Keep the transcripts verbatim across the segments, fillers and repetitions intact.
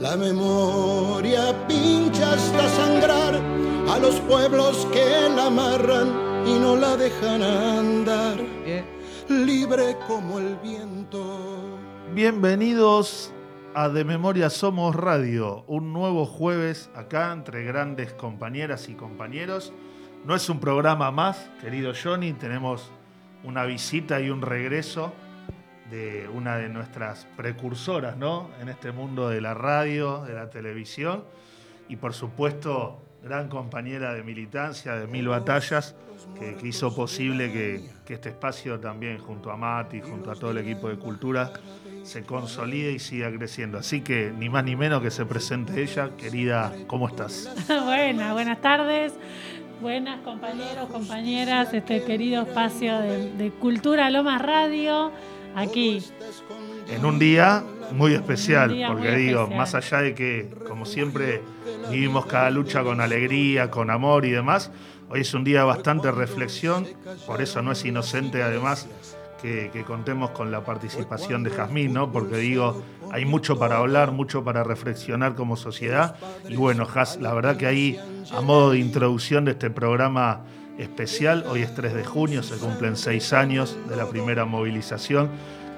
La memoria pincha hasta sangrar a los pueblos que la amarran y no la dejan andar, libre como el viento. Bienvenidos a De Memoria Somos Radio, un nuevo jueves acá entre grandes compañeras y compañeros. No es un programa más, querido Johnny, tenemos una visita y un regreso de una de nuestras precursoras, ¿no?, en este mundo de la radio, de la televisión, y por supuesto, gran compañera de militancia, de Mil Batallas, que, que hizo posible que, que este espacio también, junto a Mati, junto a todo el equipo de Cultura, se consolide y siga creciendo. Así que, ni más ni menos que se presente ella. Querida, ¿cómo estás? Buenas, buenas tardes. Buenas, compañeros, compañeras, este querido espacio de, de Cultura Lomas Radio. Aquí. En un día muy especial, día porque muy digo, especial. Más allá de que, como siempre, vivimos cada lucha con alegría, con amor y demás, hoy es un día de bastante reflexión, por eso no es inocente, además, que, que contemos con la participación de Jazmín, ¿no? Porque digo, hay mucho para hablar, mucho para reflexionar como sociedad, y bueno, Jaz, la verdad que ahí, a modo de introducción de este programa especial, hoy es tres de junio, se cumplen seis años de la primera movilización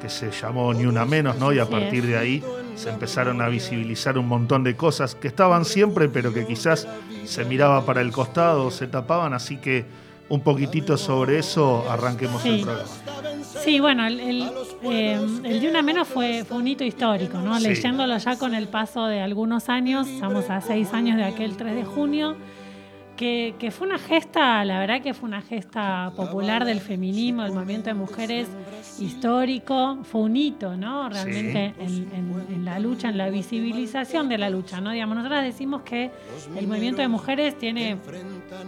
que se llamó Ni Una Menos, ¿no? Y a partir de ahí se empezaron a visibilizar un montón de cosas que estaban siempre, pero que quizás se miraba para el costado, se tapaban, así que un poquitito sobre eso arranquemos sí. el programa. Sí, bueno, el, el, eh, el Ni Una Menos fue, fue un hito histórico, ¿no? Sí. Leyéndolo ya con el paso de algunos años, estamos a seis años de aquel tres de junio, Que, que fue una gesta, la verdad que fue una gesta popular del feminismo, del movimiento de mujeres histórico, fue un hito, ¿no? Realmente sí. en, en, en la lucha, en la visibilización de la lucha, ¿no? Digamos, nosotras decimos que el movimiento de mujeres tiene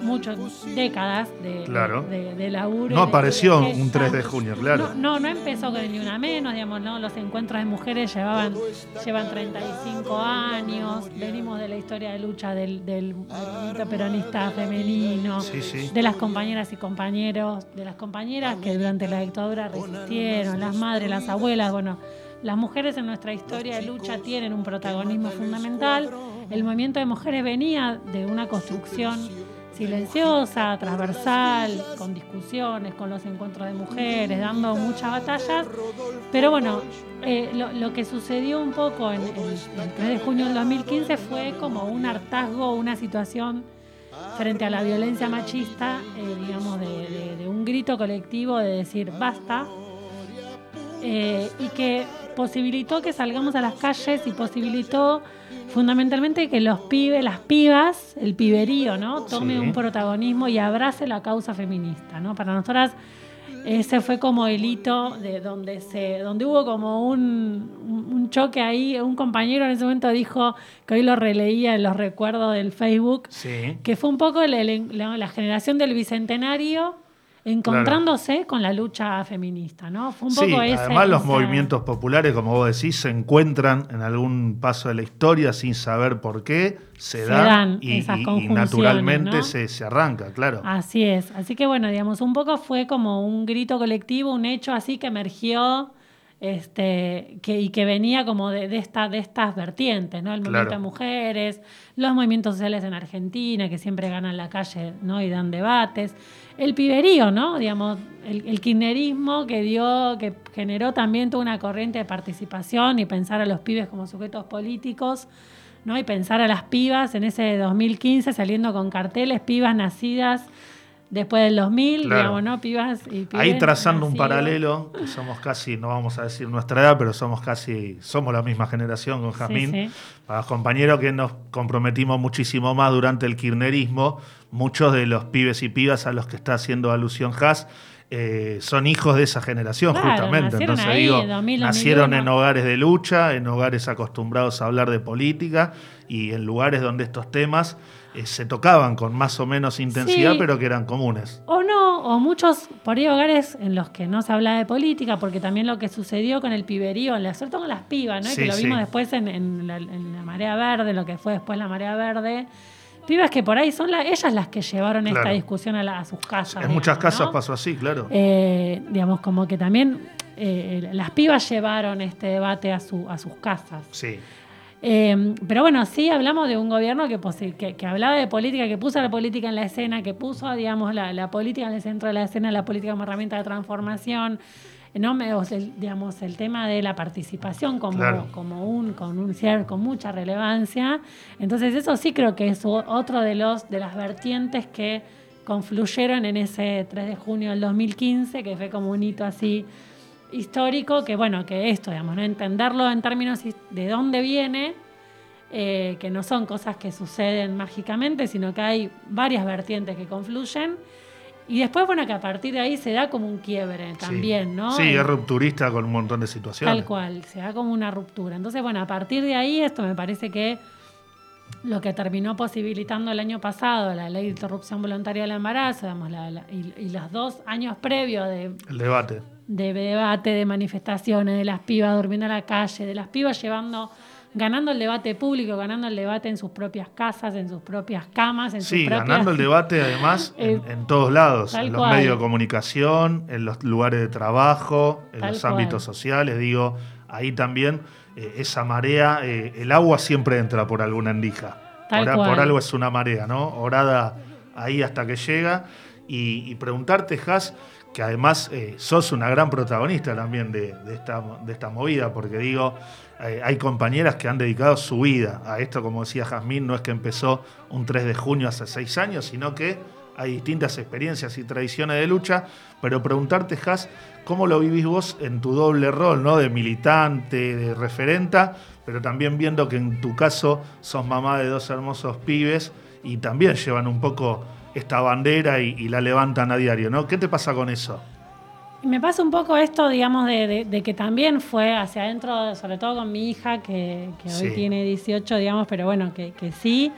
muchas décadas de, claro. de, de laburo. No apareció de, de un tres de junio, claro. No, no, no empezó con Ni Una Menos, digamos, ¿no? Los encuentros de mujeres llevaban, llevan treinta y cinco años, venimos de la historia de lucha del, del movimiento peronista femenino, sí, sí. de las compañeras y compañeros, de las compañeras que durante la dictadura resistieron, las madres, las abuelas, bueno, las mujeres en nuestra historia de lucha tienen un protagonismo fundamental. El movimiento de mujeres venía de una construcción silenciosa, transversal, con discusiones, con los encuentros de mujeres, dando muchas batallas, pero bueno, eh, lo, lo que sucedió un poco en, en el tres de junio del dos mil quince fue como un hartazgo, una situación frente a la violencia machista, eh, digamos, de, de, de un grito colectivo de decir basta, eh, y que posibilitó que salgamos a las calles y posibilitó fundamentalmente que los pibes, las pibas, el piberío, ¿no?, tome sí. un protagonismo y abrace la causa feminista, ¿no? Para nosotras ese fue como el hito de donde se, donde hubo como un, un choque ahí. Un compañero en ese momento dijo, que hoy lo releía en los recuerdos del Facebook, sí. que fue un poco el, el, la, la generación del bicentenario encontrándose claro. con la lucha feminista, ¿no? Fue un poco sí, ese, además los ese... movimientos populares, como vos decís, se encuentran en algún paso de la historia sin saber por qué, se, se dan, dan y, esas y naturalmente, ¿no?, se, se arranca, claro. Así es, así que bueno, digamos, un poco fue como un grito colectivo, un hecho así que emergió, este, que, y que venía como de, de, esta, de estas vertientes, ¿no? El movimiento claro. de mujeres, los movimientos sociales en Argentina, que siempre ganan la calle, ¿no?, y dan debates. El piberío, ¿no? Digamos, el, el kirchnerismo que dio, que generó también toda una corriente de participación y pensar a los pibes como sujetos políticos, ¿no? Y pensar a las pibas en ese dos mil quince saliendo con carteles, pibas nacidas después del dos mil, claro. digamos, ¿no? Pibas y pibes. Ahí trazando nacidos. Un paralelo, que somos casi, no vamos a decir nuestra edad, pero somos casi, somos la misma generación con Jazmín. Sí, sí. Para los compañeros que nos comprometimos muchísimo más durante el kirchnerismo, muchos de los pibes y pibas a los que está haciendo alusión Jaz, eh, son hijos de esa generación, claro, justamente. Entonces ahí, digo, dos mil, nacieron dos mil uno. En hogares de lucha, en hogares acostumbrados a hablar de política y en lugares donde estos temas Eh, se tocaban con más o menos intensidad, sí, pero que eran comunes. O no, o muchos, por ahí hogares en los que no se hablaba de política, porque también lo que sucedió con el piberío, sobre todo con las pibas, ¿no? Sí, que lo vimos sí. después en, en, la, en La Marea Verde, lo que fue después La Marea Verde. Pibas que por ahí son la, ellas las que llevaron claro. esta discusión a, la, a sus casas. En digamos, muchas casas ¿no? pasó así, claro. Eh, digamos, como que también eh, las pibas llevaron este debate a, su, a sus casas. Sí. Eh, pero bueno, sí hablamos de un gobierno que, que, que hablaba de política, que puso la política en la escena, que puso, digamos, la, la política en el centro de la escena, la política como herramienta de transformación, no, el, digamos, el tema de la participación como, claro. como un, con un con mucha relevancia. Entonces eso sí creo que es otro de los de las vertientes que confluyeron en ese tres de junio del dos mil quince, que fue como un hito así histórico, que bueno, que esto, digamos, ¿no? Entenderlo en términos de dónde viene, eh, que no son cosas que suceden mágicamente, sino que hay varias vertientes que confluyen. Y después, bueno, que a partir de ahí se da como un quiebre también, sí. ¿no? Sí, es rupturista con un montón de situaciones. Tal cual, se da como una ruptura. Entonces, bueno, a partir de ahí, esto me parece que lo que terminó posibilitando el año pasado, la ley de interrupción voluntaria del embarazo, digamos, la, la, y, y los dos años previos de... El debate. de debate, de manifestaciones, de las pibas durmiendo en la calle, de las pibas llevando, ganando el debate público, ganando el debate en sus propias casas, en sus propias camas, en sí, sus propias... Sí, ganando el debate además en, en todos lados, en los cual. medios de comunicación, en los lugares de trabajo, en tal los cual. ámbitos sociales, digo, ahí también eh, esa marea, eh, el agua siempre entra por alguna endija, por, por algo es una marea, ¿no? Orada ahí hasta que llega y, y preguntarte, Jaz, que además eh, sos una gran protagonista también de, de, esta, de esta movida, porque digo, eh, hay compañeras que han dedicado su vida a esto, como decía Jazmín, no es que empezó un tres de junio hace seis años, sino que hay distintas experiencias y tradiciones de lucha, pero preguntarte, Jaz, ¿cómo lo vivís vos en tu doble rol, ¿no? de militante, de referenta, pero también viendo que en tu caso sos mamá de dos hermosos pibes y también llevan un poco... esta bandera y, y la levantan a diario, ¿no? ¿Qué te pasa con eso? Me pasa un poco esto, digamos, de, de, de que también fue hacia adentro, sobre todo con mi hija, que, que hoy sí. tiene dieciocho, digamos, pero bueno, que, que sí,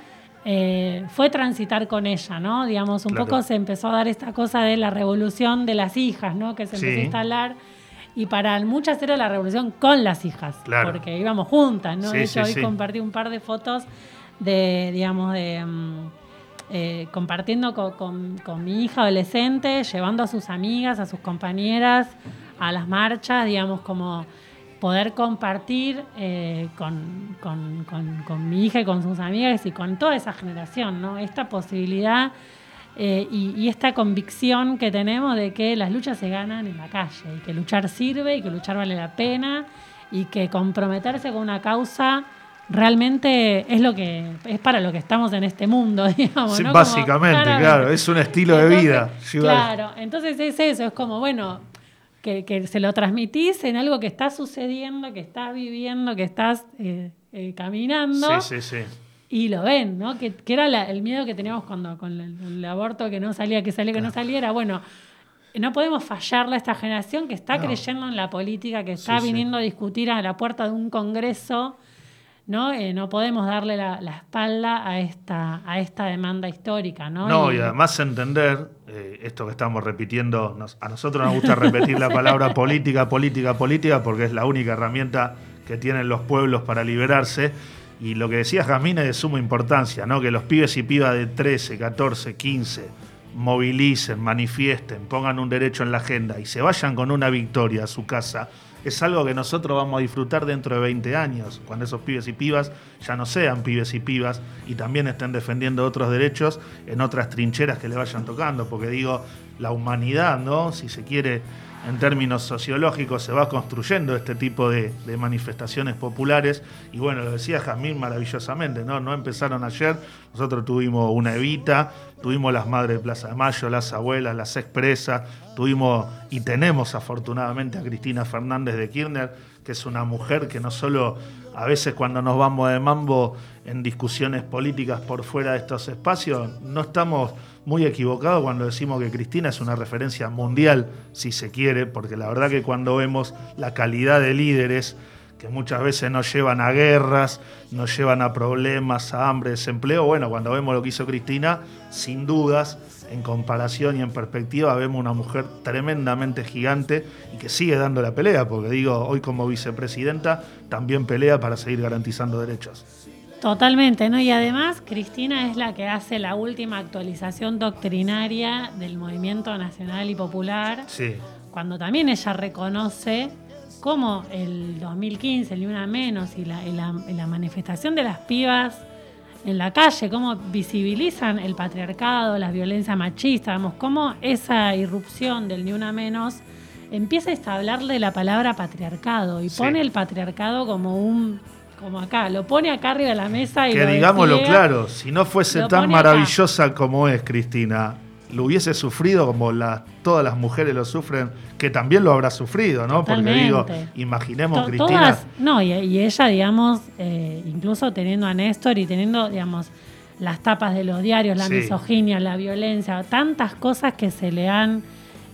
eh, fue transitar con ella, ¿no? Digamos, un claro. poco se empezó a dar esta cosa de la revolución de las hijas, ¿no? Que se empezó sí. a instalar, y para muchas era la revolución con las hijas, claro. porque íbamos juntas, ¿no? Sí, de hecho, sí, hoy sí. compartí un par de fotos de, digamos, de... Um, Eh, compartiendo con, con, con mi hija adolescente, llevando a sus amigas, a sus compañeras, a las marchas, digamos, como poder compartir eh, con, con, con, con mi hija y con sus amigas y con toda esa generación, ¿no? Esta posibilidad eh, y, y esta convicción que tenemos de que las luchas se ganan en la calle, y que luchar sirve, y que luchar vale la pena, y que comprometerse con una causa... realmente es lo que es para lo que estamos en este mundo, digamos, ¿no? Básicamente, como, claro, es un estilo entonces, de vida. Claro, entonces es eso, es como, bueno, que, que se lo transmitís en algo que está sucediendo, que estás viviendo, que estás eh, eh, caminando. Sí, sí, sí. Y lo ven, ¿no? Que, que era la, el miedo que teníamos cuando con el, el aborto que no salía, que salía, que no saliera. Bueno, no podemos fallarle a esta generación que está no. creyendo en la política, que está sí, viniendo sí. a discutir a la puerta de un congreso. No, eh, no podemos darle la, la espalda a esta, a esta demanda histórica, ¿no? No, y, y además entender, eh, esto que estamos repitiendo, nos, a nosotros nos gusta repetir la palabra política, política, política, porque es la única herramienta que tienen los pueblos para liberarse. Y lo que decías, Jazmín, es de suma importancia, ¿no? Que los pibes y pibas de trece, catorce, quince movilicen, manifiesten, pongan un derecho en la agenda y se vayan con una victoria a su casa. Es algo que nosotros vamos a disfrutar dentro de veinte años, cuando esos pibes y pibas ya no sean pibes y pibas y también estén defendiendo otros derechos en otras trincheras que le vayan tocando. Porque digo, la humanidad, ¿no? Si se quiere, en términos sociológicos, se va construyendo este tipo de, de manifestaciones populares. Y bueno, lo decía Jazmín maravillosamente, ¿no? No empezaron ayer. Nosotros tuvimos una Evita, tuvimos las Madres de Plaza de Mayo, las Abuelas, las expresas, tuvimos y tenemos afortunadamente a Cristina Fernández de Kirchner, que es una mujer que no solo a veces cuando nos vamos de mambo en discusiones políticas por fuera de estos espacios, no estamos muy equivocados cuando decimos que Cristina es una referencia mundial, si se quiere, porque la verdad que cuando vemos la calidad de líderes que muchas veces nos llevan a guerras, nos llevan a problemas, a hambre, desempleo. Bueno, cuando vemos lo que hizo Cristina, sin dudas, en comparación y en perspectiva, vemos una mujer tremendamente gigante y que sigue dando la pelea, porque digo, hoy como vicepresidenta también pelea para seguir garantizando derechos. Totalmente, ¿no? Y además Cristina es la que hace la última actualización doctrinaria del movimiento nacional y popular, sí. cuando también ella reconoce cómo el dos mil quince, el Ni Una Menos y la, y la, y la manifestación de las pibas en la calle, cómo visibilizan el patriarcado, las violencias machistas, vamos, cómo esa irrupción del Ni Una Menos empieza a hablarle la palabra patriarcado y sí. pone el patriarcado como un... como acá, lo pone acá arriba de la mesa y que lo digámoslo decide, claro, si no fuese tan maravillosa acá. Como es Cristina, lo hubiese sufrido como la, todas las mujeres lo sufren, que también lo habrá sufrido, ¿no? Totalmente. Porque digo, imaginemos to- Cristina... Todas, no, y, y ella, digamos, eh, incluso teniendo a Néstor y teniendo, digamos, las tapas de los diarios, la sí. misoginia, la violencia, tantas cosas que se le han...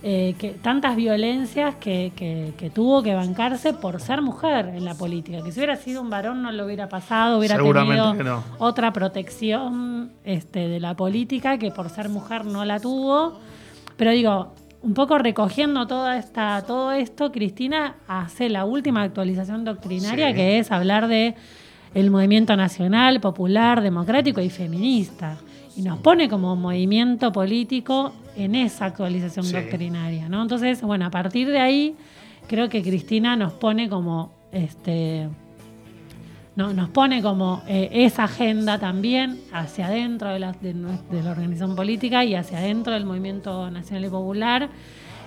Eh, que, tantas violencias que, que, que tuvo que bancarse por ser mujer en la política, que si hubiera sido un varón no lo hubiera pasado, hubiera tenido no. otra protección este, de la política que por ser mujer no la tuvo. Pero digo, un poco recogiendo toda esta, todo esto, Cristina hace la última actualización doctrinaria sí. que es hablar de el movimiento nacional, popular, democrático y feminista. Y nos pone como movimiento político en esa actualización sí. doctrinaria, ¿no? Entonces, bueno, a partir de ahí, creo que Cristina nos pone como, este, no, nos pone como eh, esa agenda también hacia adentro de la, de, de la organización política y hacia adentro del movimiento nacional y popular,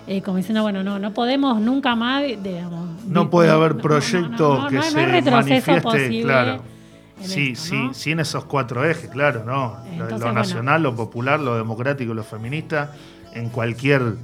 eh, como diciendo, bueno, no, no podemos nunca más, digamos, no puede no, haber proyecto no, no, no, que no, no, se no hay retroceso manifieste, posible. Claro. Sí, esto, sí, ¿no? sí, en esos cuatro ejes, claro, ¿no? Entonces, lo nacional, bueno. lo popular, lo democrático y lo feminista, en cualquier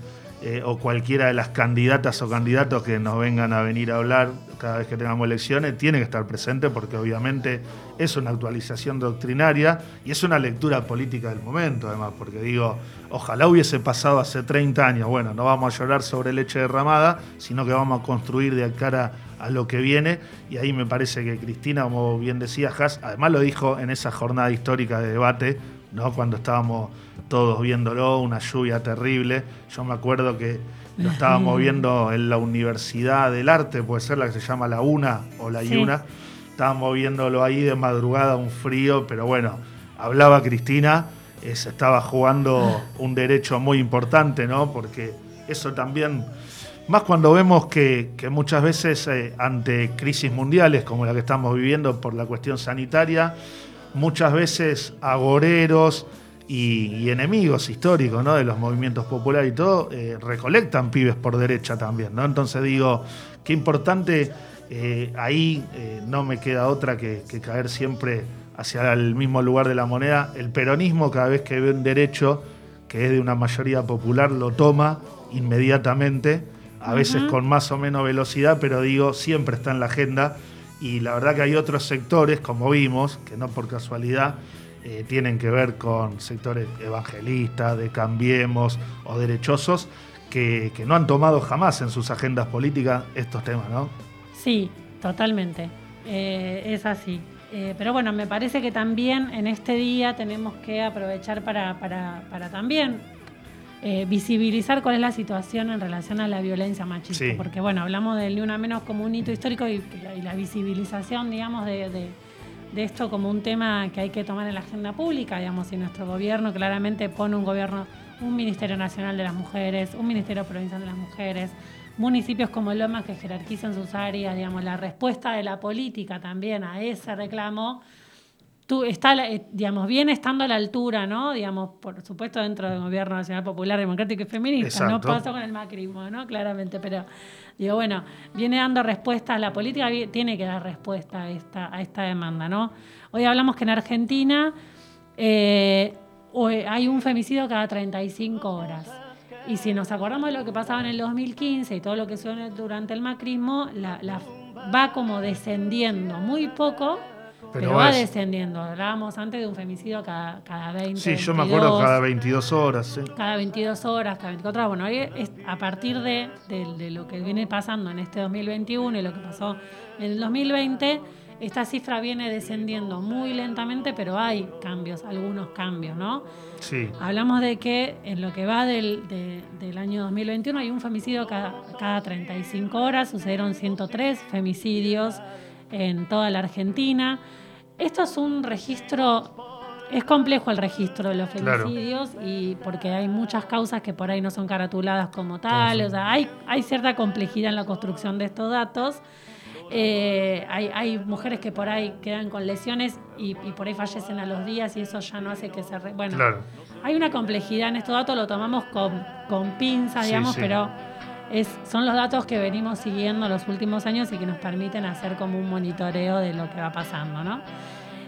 eh, o cualquiera de las candidatas o candidatos que nos vengan a venir a hablar cada vez que tengamos elecciones, tiene que estar presente porque obviamente es una actualización doctrinaria y es una lectura política del momento, además, porque digo, ojalá hubiese pasado hace treinta años, bueno, no vamos a llorar sobre leche derramada, sino que vamos a construir de cara a lo que viene, y ahí me parece que Cristina, como bien decía Jazz, además lo dijo en esa jornada histórica de debate, ¿no? Cuando estábamos todos viéndolo, una lluvia terrible, yo me acuerdo que lo estábamos viendo en la Universidad del Arte, puede ser la que se llama la UNA o la sí. IUNA, estábamos viéndolo ahí de madrugada, un frío, pero bueno, hablaba Cristina, eh, se estaba jugando un derecho muy importante, ¿no? Porque eso también... Más cuando vemos que, que muchas veces eh, ante crisis mundiales como la que estamos viviendo por la cuestión sanitaria, muchas veces agoreros y, y enemigos históricos, ¿no? De los movimientos populares y todo, eh, recolectan pibes por derecha también, ¿no? Entonces digo, qué importante, eh, ahí eh, no me queda otra que, que caer siempre hacia el mismo lugar de la moneda. El peronismo cada vez que ve un derecho que es de una mayoría popular lo toma inmediatamente, a veces uh-huh. con más o menos velocidad, pero digo, siempre está en la agenda y la verdad que hay otros sectores, como vimos, que no por casualidad eh, tienen que ver con sectores evangelistas, de Cambiemos o derechosos, que, que no han tomado jamás en sus agendas políticas estos temas, ¿no? Sí, totalmente, eh, es así. Eh, pero bueno, me parece que también en este día tenemos que aprovechar para, para, para también... Eh, visibilizar cuál es la situación en relación a la violencia machista, sí. porque bueno, hablamos de Ni Una Menos como un hito histórico y, y, la, y la visibilización, digamos, de, de, de esto como un tema que hay que tomar en la agenda pública, digamos, y nuestro gobierno claramente pone un gobierno, un Ministerio Nacional de las Mujeres, un Ministerio Provincial de las Mujeres, municipios como Lomas que jerarquizan sus áreas, digamos, la respuesta de la política también a ese reclamo. Tú, está, digamos, viene estando a la altura, ¿no? Digamos, por supuesto dentro del gobierno nacional popular, democrático y feminista. Exacto. No pasó con el macrismo, ¿no? Claramente, pero digo, bueno, viene dando respuesta, la política tiene que dar respuesta a esta, a esta demanda, ¿no? Hoy hablamos que en Argentina eh, hay un femicidio cada treinta y cinco horas. Y si nos acordamos de lo que pasaba en el dos mil quince y todo lo que sucedió durante el macrismo, la, la va como descendiendo muy poco. Pero, Pero va es... descendiendo. Hablábamos antes de un femicidio cada, cada veinte horas. Sí, yo veintidós, me acuerdo cada veintidós horas. ¿Sí? Cada veintidós horas, cada veinticuatro horas. Bueno, ahí es, a partir de, de, de lo que viene pasando en este dos mil veintiuno y lo que pasó en el dos mil veinte, esta cifra viene descendiendo muy lentamente, pero hay cambios, algunos cambios, ¿no? Sí. Hablamos de que en lo que va del, de, del año dos mil veintiuno hay un femicidio cada, cada treinta y cinco horas. Sucedieron ciento tres femicidios en toda la Argentina. Esto es un registro Es complejo el registro de los femicidios, claro, y porque hay muchas causas que por ahí no son caratuladas como tal, sí, sí. O sea, hay, hay cierta complejidad en la construcción de estos datos. Eh, hay, hay mujeres que por ahí quedan con lesiones y, y por ahí fallecen a los días y eso ya no hace que se... Re... Bueno, claro. Hay una complejidad en estos datos, lo tomamos con, con pinzas, digamos, sí, sí. pero es, son los datos que venimos siguiendo los últimos años y que nos permiten hacer como un monitoreo de lo que va pasando, ¿no?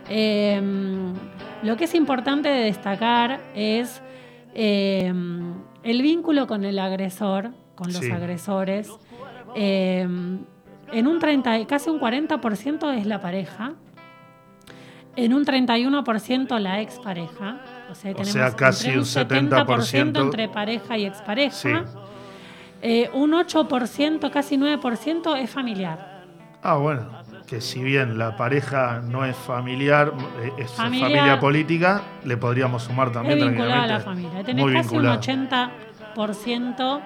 Eh, lo que es importante destacar es eh, el vínculo con el agresor, con los sí. agresores. Eh, en un treinta, casi un cuarenta por ciento es la pareja, en un treinta y uno por ciento la expareja, o sea, tenemos o sea, casi un, un setenta por ciento entre pareja y expareja, sí. eh, un ocho por ciento, casi nueve por ciento es familiar. Ah, bueno. Que si bien la pareja no es familiar, es familia, familia política, le podríamos sumar también tranquilamente. Vinculada a la familia. Tenés muy casi vinculado. un ochenta por ciento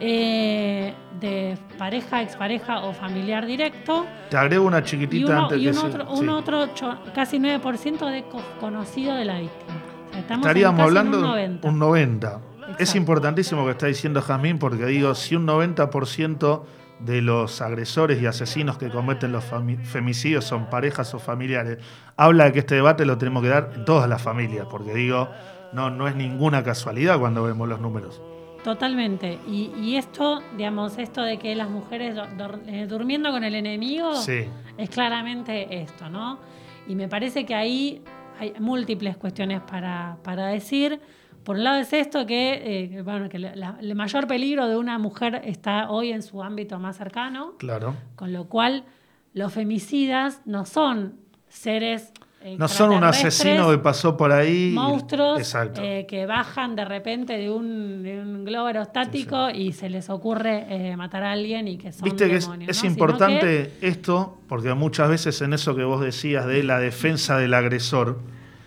eh, de pareja, expareja o familiar directo. Te agrego una chiquitita uno, antes de que... Y un otro, sí. un otro ocho, casi nueve por ciento de conocido de la víctima. O sea, estaríamos hablando de un noventa por ciento. Un noventa por ciento. Es importantísimo lo que está diciendo Jazmín, porque digo, si un noventa por ciento... de los agresores y asesinos que cometen los fami- femicidios son parejas o familiares. Habla de que este debate lo tenemos que dar en todas las familias, porque digo, no, no es ninguna casualidad cuando vemos los números. Totalmente. Y, y esto, digamos, esto de que las mujeres do- do- durmiendo con el enemigo, sí. es claramente esto, ¿no? Y me parece que ahí hay múltiples cuestiones para, para decir. Por un lado es esto que, eh, bueno, que la, el mayor peligro de una mujer está hoy en su ámbito más cercano. Claro. Con lo cual, los femicidas no son seres eh, no son un asesino que pasó por ahí. Monstruos eh, que bajan de repente de un, de un globo aerostático sí, sí. y se les ocurre eh, matar a alguien y que son Viste demonios. Viste que es, ¿no? es importante que... esto, porque muchas veces en eso que vos decías de la defensa del agresor,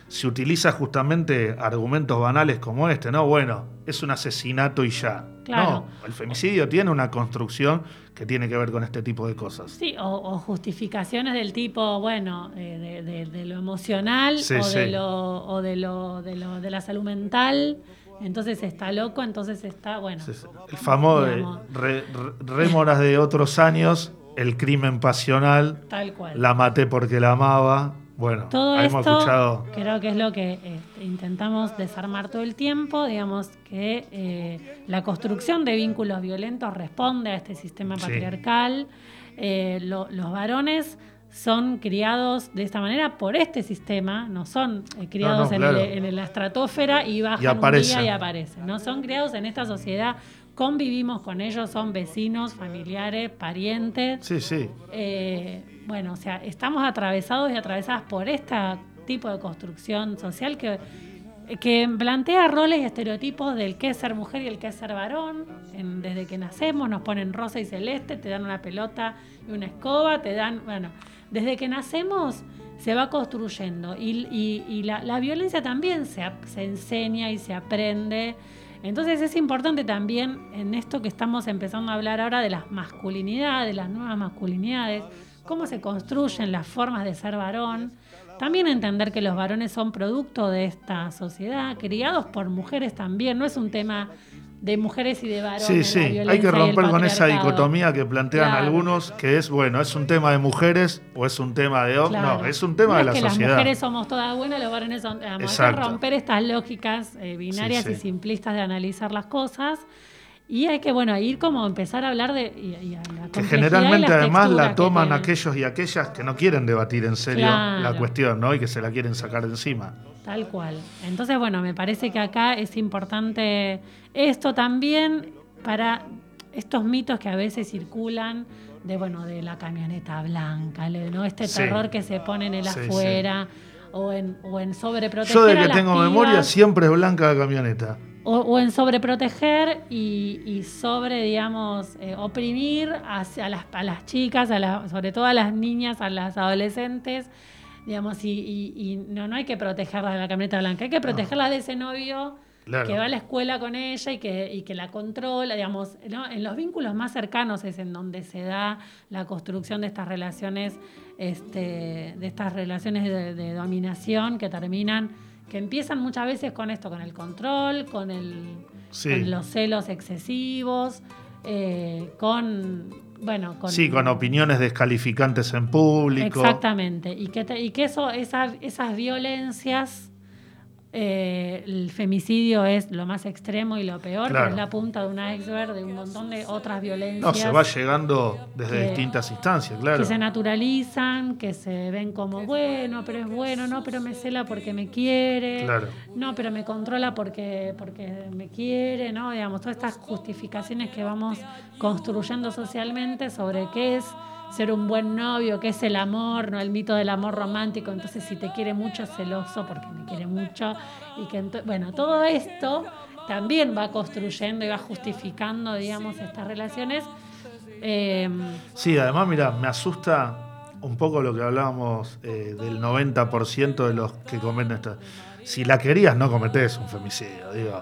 se utiliza justamente argumentos banales como este, ¿no? Bueno, es un asesinato y ya. Claro. No, el femicidio tiene una construcción que tiene que ver con este tipo de cosas. Sí, o, o justificaciones del tipo, bueno, de, de, de lo emocional sí, o, sí. De lo, o de lo de lo de la salud mental. Entonces está loco, entonces está, bueno. Sí, sí. El famoso re, re, rémoras de otros años, el crimen pasional. Tal cual. La maté porque la amaba. Bueno, todo esto escuchado. Creo que es lo que eh, intentamos desarmar todo el tiempo, digamos que eh, la construcción de vínculos violentos responde a este sistema patriarcal, sí. eh, lo, los varones son criados de esta manera por este sistema, no son eh, criados no, no, en, claro. el, en la estratosfera y bajan y un día y aparecen, no son criados en esta sociedad. Convivimos con ellos, son vecinos, familiares, parientes. Sí, sí. Eh, bueno, o sea, estamos atravesados y atravesadas por este tipo de construcción social que, que plantea roles y estereotipos del qué es ser mujer y el qué es ser varón. En, desde que nacemos nos ponen rosa y celeste, te dan una pelota y una escoba, te dan... Bueno, desde que nacemos se va construyendo. Y, y, y la, la violencia también se, se enseña y se aprende. Entonces es importante también en esto que estamos empezando a hablar ahora de las masculinidades, de las nuevas masculinidades, cómo se construyen las formas de ser varón. También entender que los varones son producto de esta sociedad, criados por mujeres también. No es un tema de mujeres y de varones. Sí, sí, hay que romper con esa dicotomía que plantean claro. algunos, que es, bueno, ¿es un tema de mujeres o es un tema de hombres? Claro. No, es un tema no de la sociedad. Es que las mujeres somos todas buenas, los varones son... Vamos a romper estas lógicas eh, binarias sí, sí. y simplistas de analizar las cosas. Y hay que, bueno, ir como empezar a hablar de... Y, y a la que generalmente y además la toman aquellos y aquellas que no quieren debatir en serio claro. la cuestión, ¿no? Y que se la quieren sacar de encima. Tal cual. Entonces, bueno, me parece que acá es importante esto también para estos mitos que a veces circulan de, bueno, de la camioneta blanca, ¿no? Este terror sí. que se pone en el sí, afuera sí. o en, o en sobreproteger a las pibas. Yo de que tengo memoria siempre es blanca la camioneta. O, o en sobreproteger y, y sobre, digamos, eh, oprimir a, a, las, a las chicas, a la, sobre todo a las niñas, a las adolescentes, digamos, y, y, y no, no hay que protegerlas de la camioneta blanca, hay que protegerlas no. de ese novio claro, que va a la escuela con ella y que, y que la controla, digamos, ¿no? En los vínculos más cercanos es en donde se da la construcción de estas relaciones, este, de estas relaciones de, de dominación que terminan, que empiezan muchas veces con esto, con el control, con el, sí, con los celos excesivos, eh, con, bueno, con, sí, con opiniones descalificantes en público. Exactamente, y que, te, y que eso, esas, esas violencias. Eh, el femicidio es lo más extremo y lo peor, claro, pero es la punta de un iceberg de un montón de otras violencias. No, se va llegando desde que, distintas instancias, claro. Que se naturalizan, que se ven como, bueno, pero es bueno, no, pero me cela porque me quiere, claro, no, pero me controla porque, porque me quiere, ¿no? Digamos, todas estas justificaciones que vamos construyendo socialmente sobre qué es ser un buen novio, que es el amor, no, el mito del amor romántico, entonces si te quiere mucho es celoso porque me quiere mucho, y que ento- bueno, todo esto también va construyendo y va justificando, digamos, estas relaciones. Eh, sí, además, mira, me asusta un poco lo que hablábamos eh, del noventa por ciento de los que cometen esto. Si la querías, no cometés un femicidio, digo,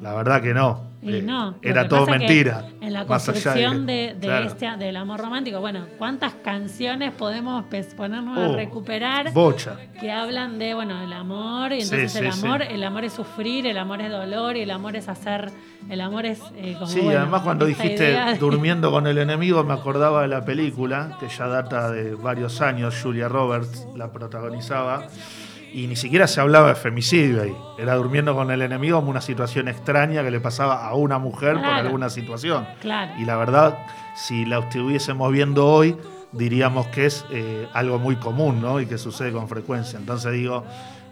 la verdad que no. Y no, era todo mentira. En la construcción de, de, de claro, este, del amor romántico, bueno, ¿cuántas canciones podemos ponernos oh, a recuperar? Bocha. Que hablan de, bueno, el amor, y entonces sí, el sí, amor, sí. el amor es sufrir, el amor es dolor, y el amor es hacer, el amor es eh, como, sí, bueno, además cuando dijiste de... durmiendo con el enemigo, me acordaba de la película, que ya data de varios años, Julia Roberts la protagonizaba. Y ni siquiera se hablaba de femicidio ahí. Era durmiendo con el enemigo, como una situación extraña que le pasaba a una mujer, claro, por alguna situación. Claro. Y la verdad, si la estuviésemos viendo hoy, diríamos que es eh, algo muy común, ¿no? Y que sucede con frecuencia. Entonces digo,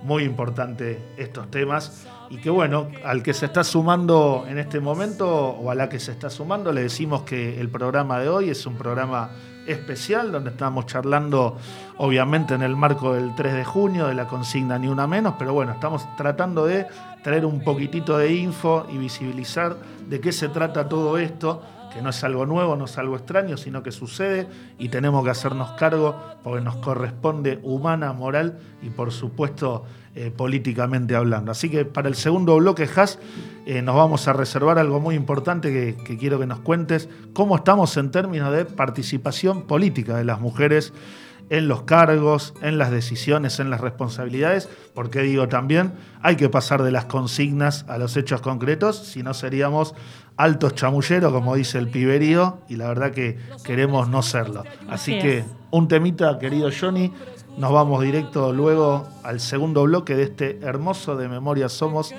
muy importante estos temas. Y que bueno, al que se está sumando en este momento, o a la que se está sumando, le decimos que el programa de hoy es un programa especial, donde estamos charlando obviamente en el marco del tres de junio de la consigna Ni Una Menos, pero bueno, estamos tratando de traer un poquitito de info y visibilizar de qué se trata todo esto, que no es algo nuevo, no es algo extraño, sino que sucede y tenemos que hacernos cargo porque nos corresponde humana, moral y por supuesto eh, políticamente hablando. Así que para el segundo bloque, Jaz, eh, nos vamos a reservar algo muy importante que, que quiero que nos cuentes, cómo estamos en términos de participación política de las mujeres en los cargos, en las decisiones, en las responsabilidades, porque digo también hay que pasar de las consignas a los hechos concretos, si no seríamos altos chamulleros, como dice el piberío, y la verdad que queremos no serlo. Así que un temita, querido Johnny, nos vamos directo luego al segundo bloque de este hermoso De Memoria Somos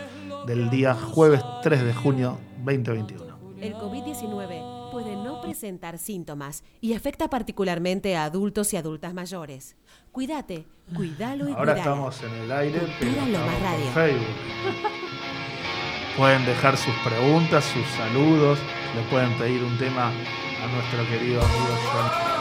del día jueves tres de junio dos mil veintiuno. El covid diecinueve puede no presentar síntomas y afecta particularmente a adultos y adultas mayores. Cuídate, cuídalo y cuídalo. Ahora cuidalo. Estamos en el aire, pero estamos en Facebook. Pueden dejar sus preguntas, sus saludos, le pueden pedir un tema a nuestro querido amigo John.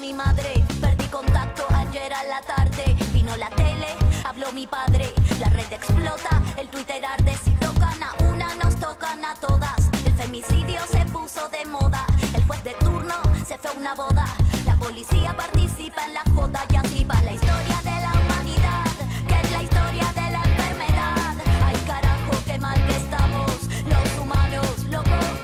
Mi madre, perdí contacto ayer a la tarde. Vino la tele, habló mi padre. La red explota, el Twitter arde. Si tocan a una, nos tocan a todas. El femicidio se puso de moda. El juez de turno se fue a una boda. La policía participa en la joda y así va la historia de la humanidad, que es la historia de la enfermedad. Ay, carajo, qué mal que estamos los humanos, locos.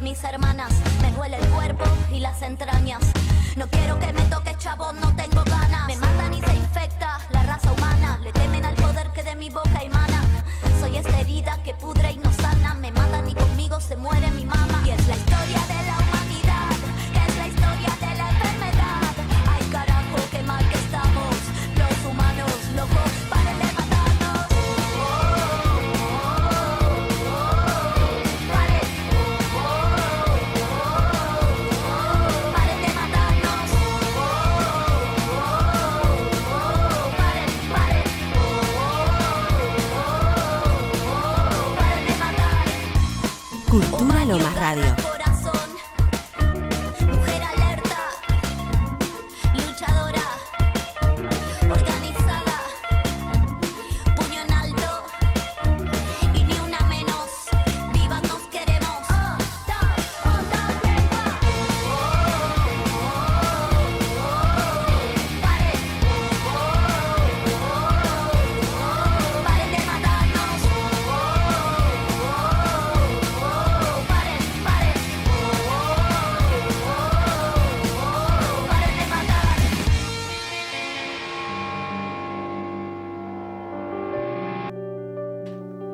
Mis hermanas, me duele el cuerpo y las entrañas. No quiero que me toque, chavo, no tengo ganas. Me matan y se infecta la raza humana. Le temen al poder que de mi boca emana. Soy esta herida que pudre y no sana. Me matan y conmigo se muere mi mamá. Y es la historia de la humanidad, que es la historia de la enfermedad. Ay, carajo, qué mal que estamos los humanos, locos para el Cultura Lomas Radio. Mujer alerta, luchadora, organizada, puño en alto y ni una menos. Vivas nos queremos. Paren de matarnos.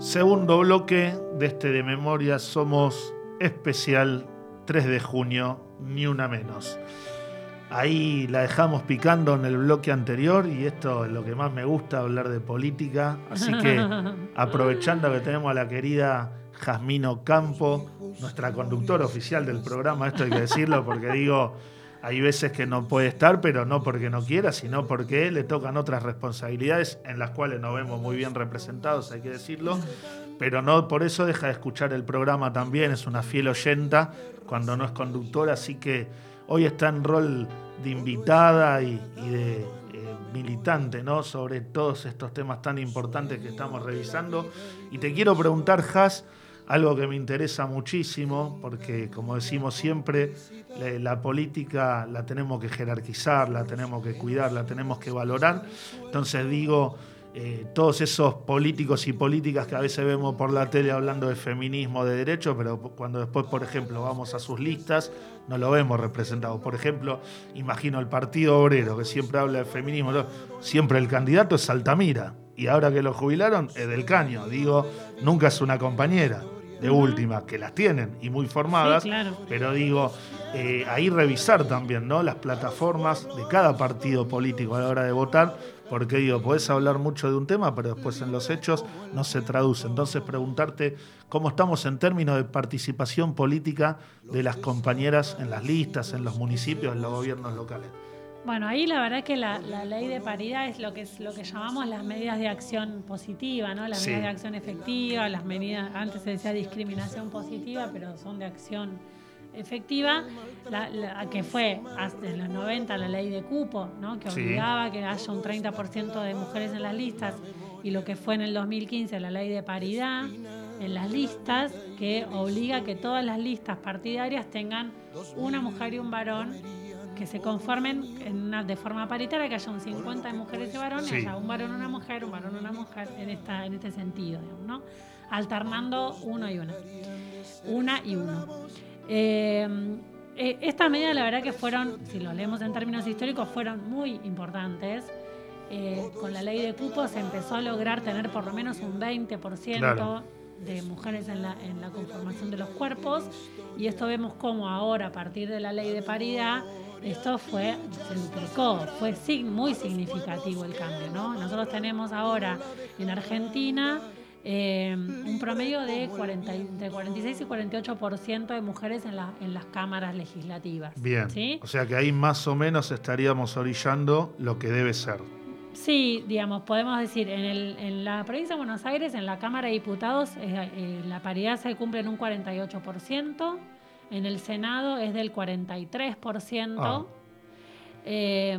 Segundo bloque de este De Memoria Somos especial tres de junio, Ni Una Menos. Ahí la dejamos picando en el bloque anterior y esto es lo que más me gusta, hablar de política. Así que aprovechando que tenemos a la querida Jazmín Ocampo, nuestra conductora oficial del programa, esto hay que decirlo porque digo, hay veces que no puede estar, pero no porque no quiera, sino porque le tocan otras responsabilidades en las cuales nos vemos muy bien representados, hay que decirlo, pero no por eso deja de escuchar el programa también, es una fiel oyenta cuando no es conductora, así que hoy está en rol de invitada y, y de eh, militante, ¿no?, sobre todos estos temas tan importantes que estamos revisando. Y te quiero preguntar, Jaz, algo que me interesa muchísimo, porque como decimos siempre, la, la política la tenemos que jerarquizar, la tenemos que cuidar, la tenemos que valorar. Entonces digo, eh, todos esos políticos y políticas que a veces vemos por la tele hablando de feminismo, de derechos, pero cuando después, por ejemplo, vamos a sus listas, no lo vemos representado. Por ejemplo, imagino el Partido Obrero, que siempre habla de feminismo, siempre el candidato es Altamira, y ahora que lo jubilaron es Del Caño. Digo, nunca es una compañera. De última, que las tienen y muy formadas, sí, claro. Pero digo, eh, ahí revisar también, ¿no?, las plataformas de cada partido político a la hora de votar, porque digo, podés hablar mucho de un tema, pero después en los hechos no se traduce. Entonces preguntarte cómo estamos en términos de participación política de las compañeras en las listas, en los municipios, en los gobiernos locales. Bueno, ahí la verdad que la, la ley de paridad es lo que es lo que llamamos las medidas de acción positiva, ¿no? Las sí. medidas de acción efectiva, las medidas, antes se decía discriminación positiva, pero son de acción efectiva, la, la que fue en los noventa la ley de cupo, ¿no?, que obligaba sí. que haya un treinta por ciento de mujeres en las listas, y lo que fue en el dos mil quince la ley de paridad en las listas, que obliga que todas las listas partidarias tengan una mujer y un varón, que se conformen en una, de forma paritaria, que haya un cincuenta de mujeres y varones, sí. haya un varón, una mujer, un varón, una mujer, en esta, en este sentido, digamos, ¿no?, alternando uno y una, una y uno. Eh, eh, esta medida, la verdad que fueron, si lo leemos en términos históricos, fueron muy importantes. Eh, con la ley de cupos se empezó a lograr tener por lo menos un veinte por ciento claro. de mujeres en la, en la conformación de los cuerpos, y esto vemos como ahora, a partir de la ley de paridad, esto fue, se duplicó, fue muy significativo el cambio, ¿no? Nosotros tenemos ahora en Argentina eh, un promedio de entre cuarenta y seis y cuarenta y ocho por ciento de mujeres en, la, en las cámaras legislativas. Bien, ¿sí? O sea que ahí más o menos estaríamos orillando lo que debe ser. Sí, digamos, podemos decir, en, el, en la provincia de Buenos Aires, en la Cámara de Diputados, eh, eh, la paridad se cumple en un cuarenta y ocho por ciento. En el Senado es del cuarenta y tres por ciento. Ah. Eh,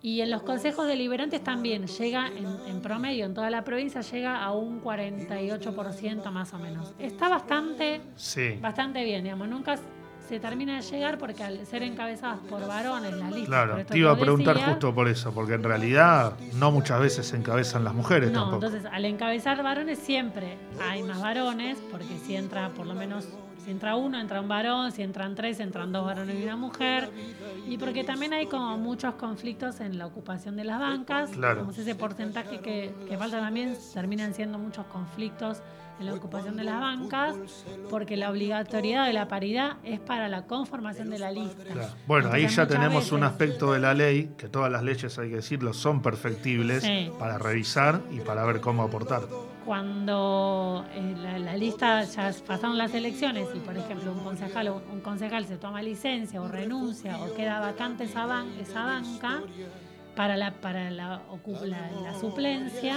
y en los consejos deliberantes también llega, en, en promedio, en toda la provincia, llega a un cuarenta y ocho por ciento más o menos. Está bastante, sí. bastante bien, digamos. Nunca se termina de llegar porque al ser encabezadas por varones las listas... Claro, te iba a preguntar decías, justo por eso, porque en realidad no muchas veces se encabezan las mujeres no, tampoco. No, entonces al encabezar varones siempre hay más varones, porque si entra por lo menos Si entra uno, entra un varón, si entran tres, entran dos varones y una mujer. Y porque también hay como muchos conflictos en la ocupación de las bancas. Claro. Como ese porcentaje que, que falta también, terminan siendo muchos conflictos en la ocupación de las bancas, porque la obligatoriedad de la paridad es para la conformación de la lista. Claro. Bueno, entonces, ahí ya tenemos veces... un aspecto de la ley, que todas las leyes, hay que decirlo, son perfectibles, sí, para revisar y para ver cómo aportar. Cuando eh, la, la lista, ya pasaron las elecciones y, por ejemplo, un concejal, un concejal se toma licencia o renuncia o queda vacante esa, ban- esa banca, para la para la, la, la suplencia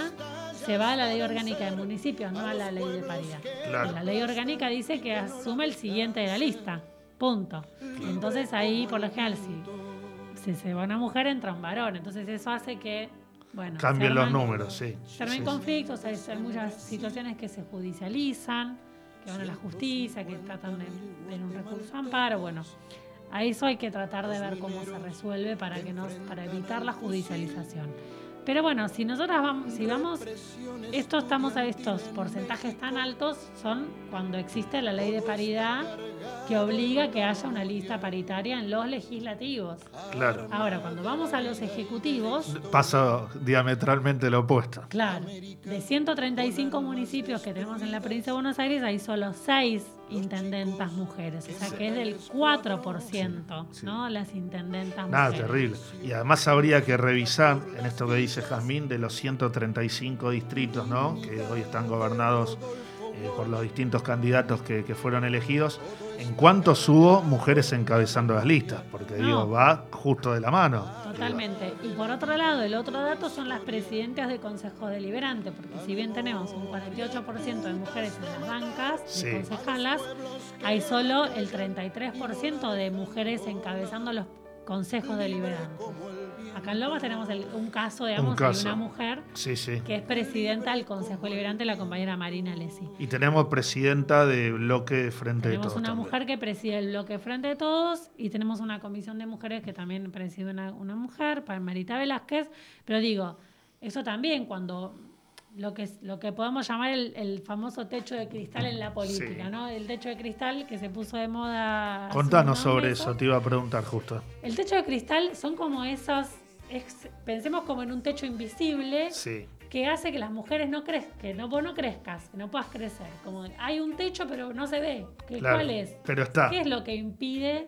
se va a la ley orgánica de municipios, no a la ley de paridad. Claro. La ley orgánica dice que asume el siguiente de la lista, punto. Claro. Entonces ahí, por lo general, si, si se va una mujer, entra un varón. Entonces eso hace que, bueno, cambien los números, sí. Se arman, sí, conflictos, hay, hay muchas situaciones que se judicializan, que van a la justicia, que tratan en, en un recurso de amparo, bueno... A eso hay que tratar de ver cómo se resuelve para que nos, para evitar la judicialización. Pero bueno, si nosotras vamos, si vamos, estos estamos a estos porcentajes tan altos son cuando existe la ley de paridad que obliga que haya una lista paritaria en los legislativos. Claro. Ahora, cuando vamos a los ejecutivos... pasa diametralmente lo opuesto. Claro. De ciento treinta y cinco municipios que tenemos en la provincia de Buenos Aires, hay solo seis intendentas mujeres. O sea, que es del cuatro por ciento, sí, sí, ¿no? Las intendentas Nada, mujeres. Nada, terrible. Y además habría que revisar, en esto que dice Jazmín, de los ciento treinta y cinco distritos, ¿no?, que hoy están gobernados eh, por los distintos candidatos que, que fueron elegidos, ¿en cuántos hubo mujeres encabezando las listas? Porque, no, digo, va justo de la mano. Totalmente. Y por otro lado, el otro dato son las presidentas de Consejo Deliberante, porque si bien tenemos un cuarenta y ocho por ciento de mujeres en las bancas, sí, de concejalas, hay solo el treinta y tres por ciento de mujeres encabezando los consejos deliberantes. Acá en Lomas tenemos el, un caso, digamos, un caso. de una mujer, sí, sí, que es presidenta del Consejo Deliberante, la compañera Marina Lesi. Y tenemos presidenta de Bloque Frente tenemos de Todos. Tenemos una también. mujer que preside el Bloque Frente de Todos y tenemos una comisión de mujeres que también preside una, una mujer, Marita Velázquez. Pero digo, eso también cuando... Lo que, lo que podemos llamar el, el famoso techo de cristal en la política, sí, ¿no? El techo de cristal que se puso de moda... Contanos sobre eso, te iba a preguntar justo. El techo de cristal son como esas... Ex, pensemos como en un techo invisible, sí, que hace que las mujeres no crezcan, que no, vos no crezcas, que no puedas crecer. Como hay un techo pero no se ve. ¿Qué, claro, ¿Cuál es? Pero está. ¿Qué es lo que impide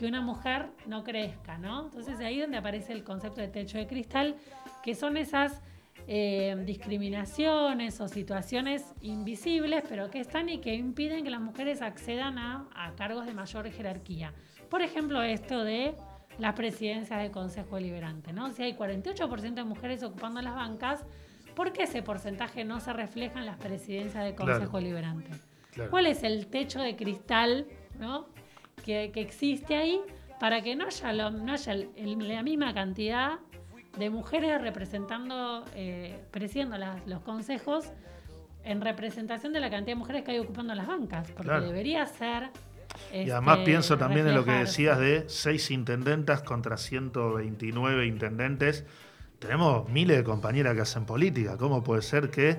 que una mujer no crezca, no? Entonces ahí es donde aparece el concepto de techo de cristal, que son esas... Eh, discriminaciones o situaciones invisibles, pero que están y que impiden que las mujeres accedan a, a cargos de mayor jerarquía. Por ejemplo, esto de las presidencias del Consejo Deliberante, ¿no? Si hay cuarenta y ocho por ciento de mujeres ocupando las bancas, ¿por qué ese porcentaje no se refleja en las presidencias del Consejo, claro, Deliberante? Claro. ¿Cuál es el techo de cristal, ¿no?, que, que existe ahí para que no haya, lo, no haya el, el, la misma cantidad de mujeres representando, eh, presidiendo las, los consejos en representación de la cantidad de mujeres que hay ocupando las bancas? Porque, claro, debería ser... Este, y además pienso también en lo que decías de seis intendentas contra ciento veintinueve intendentes. Tenemos miles de compañeras que hacen política. ¿Cómo puede ser que,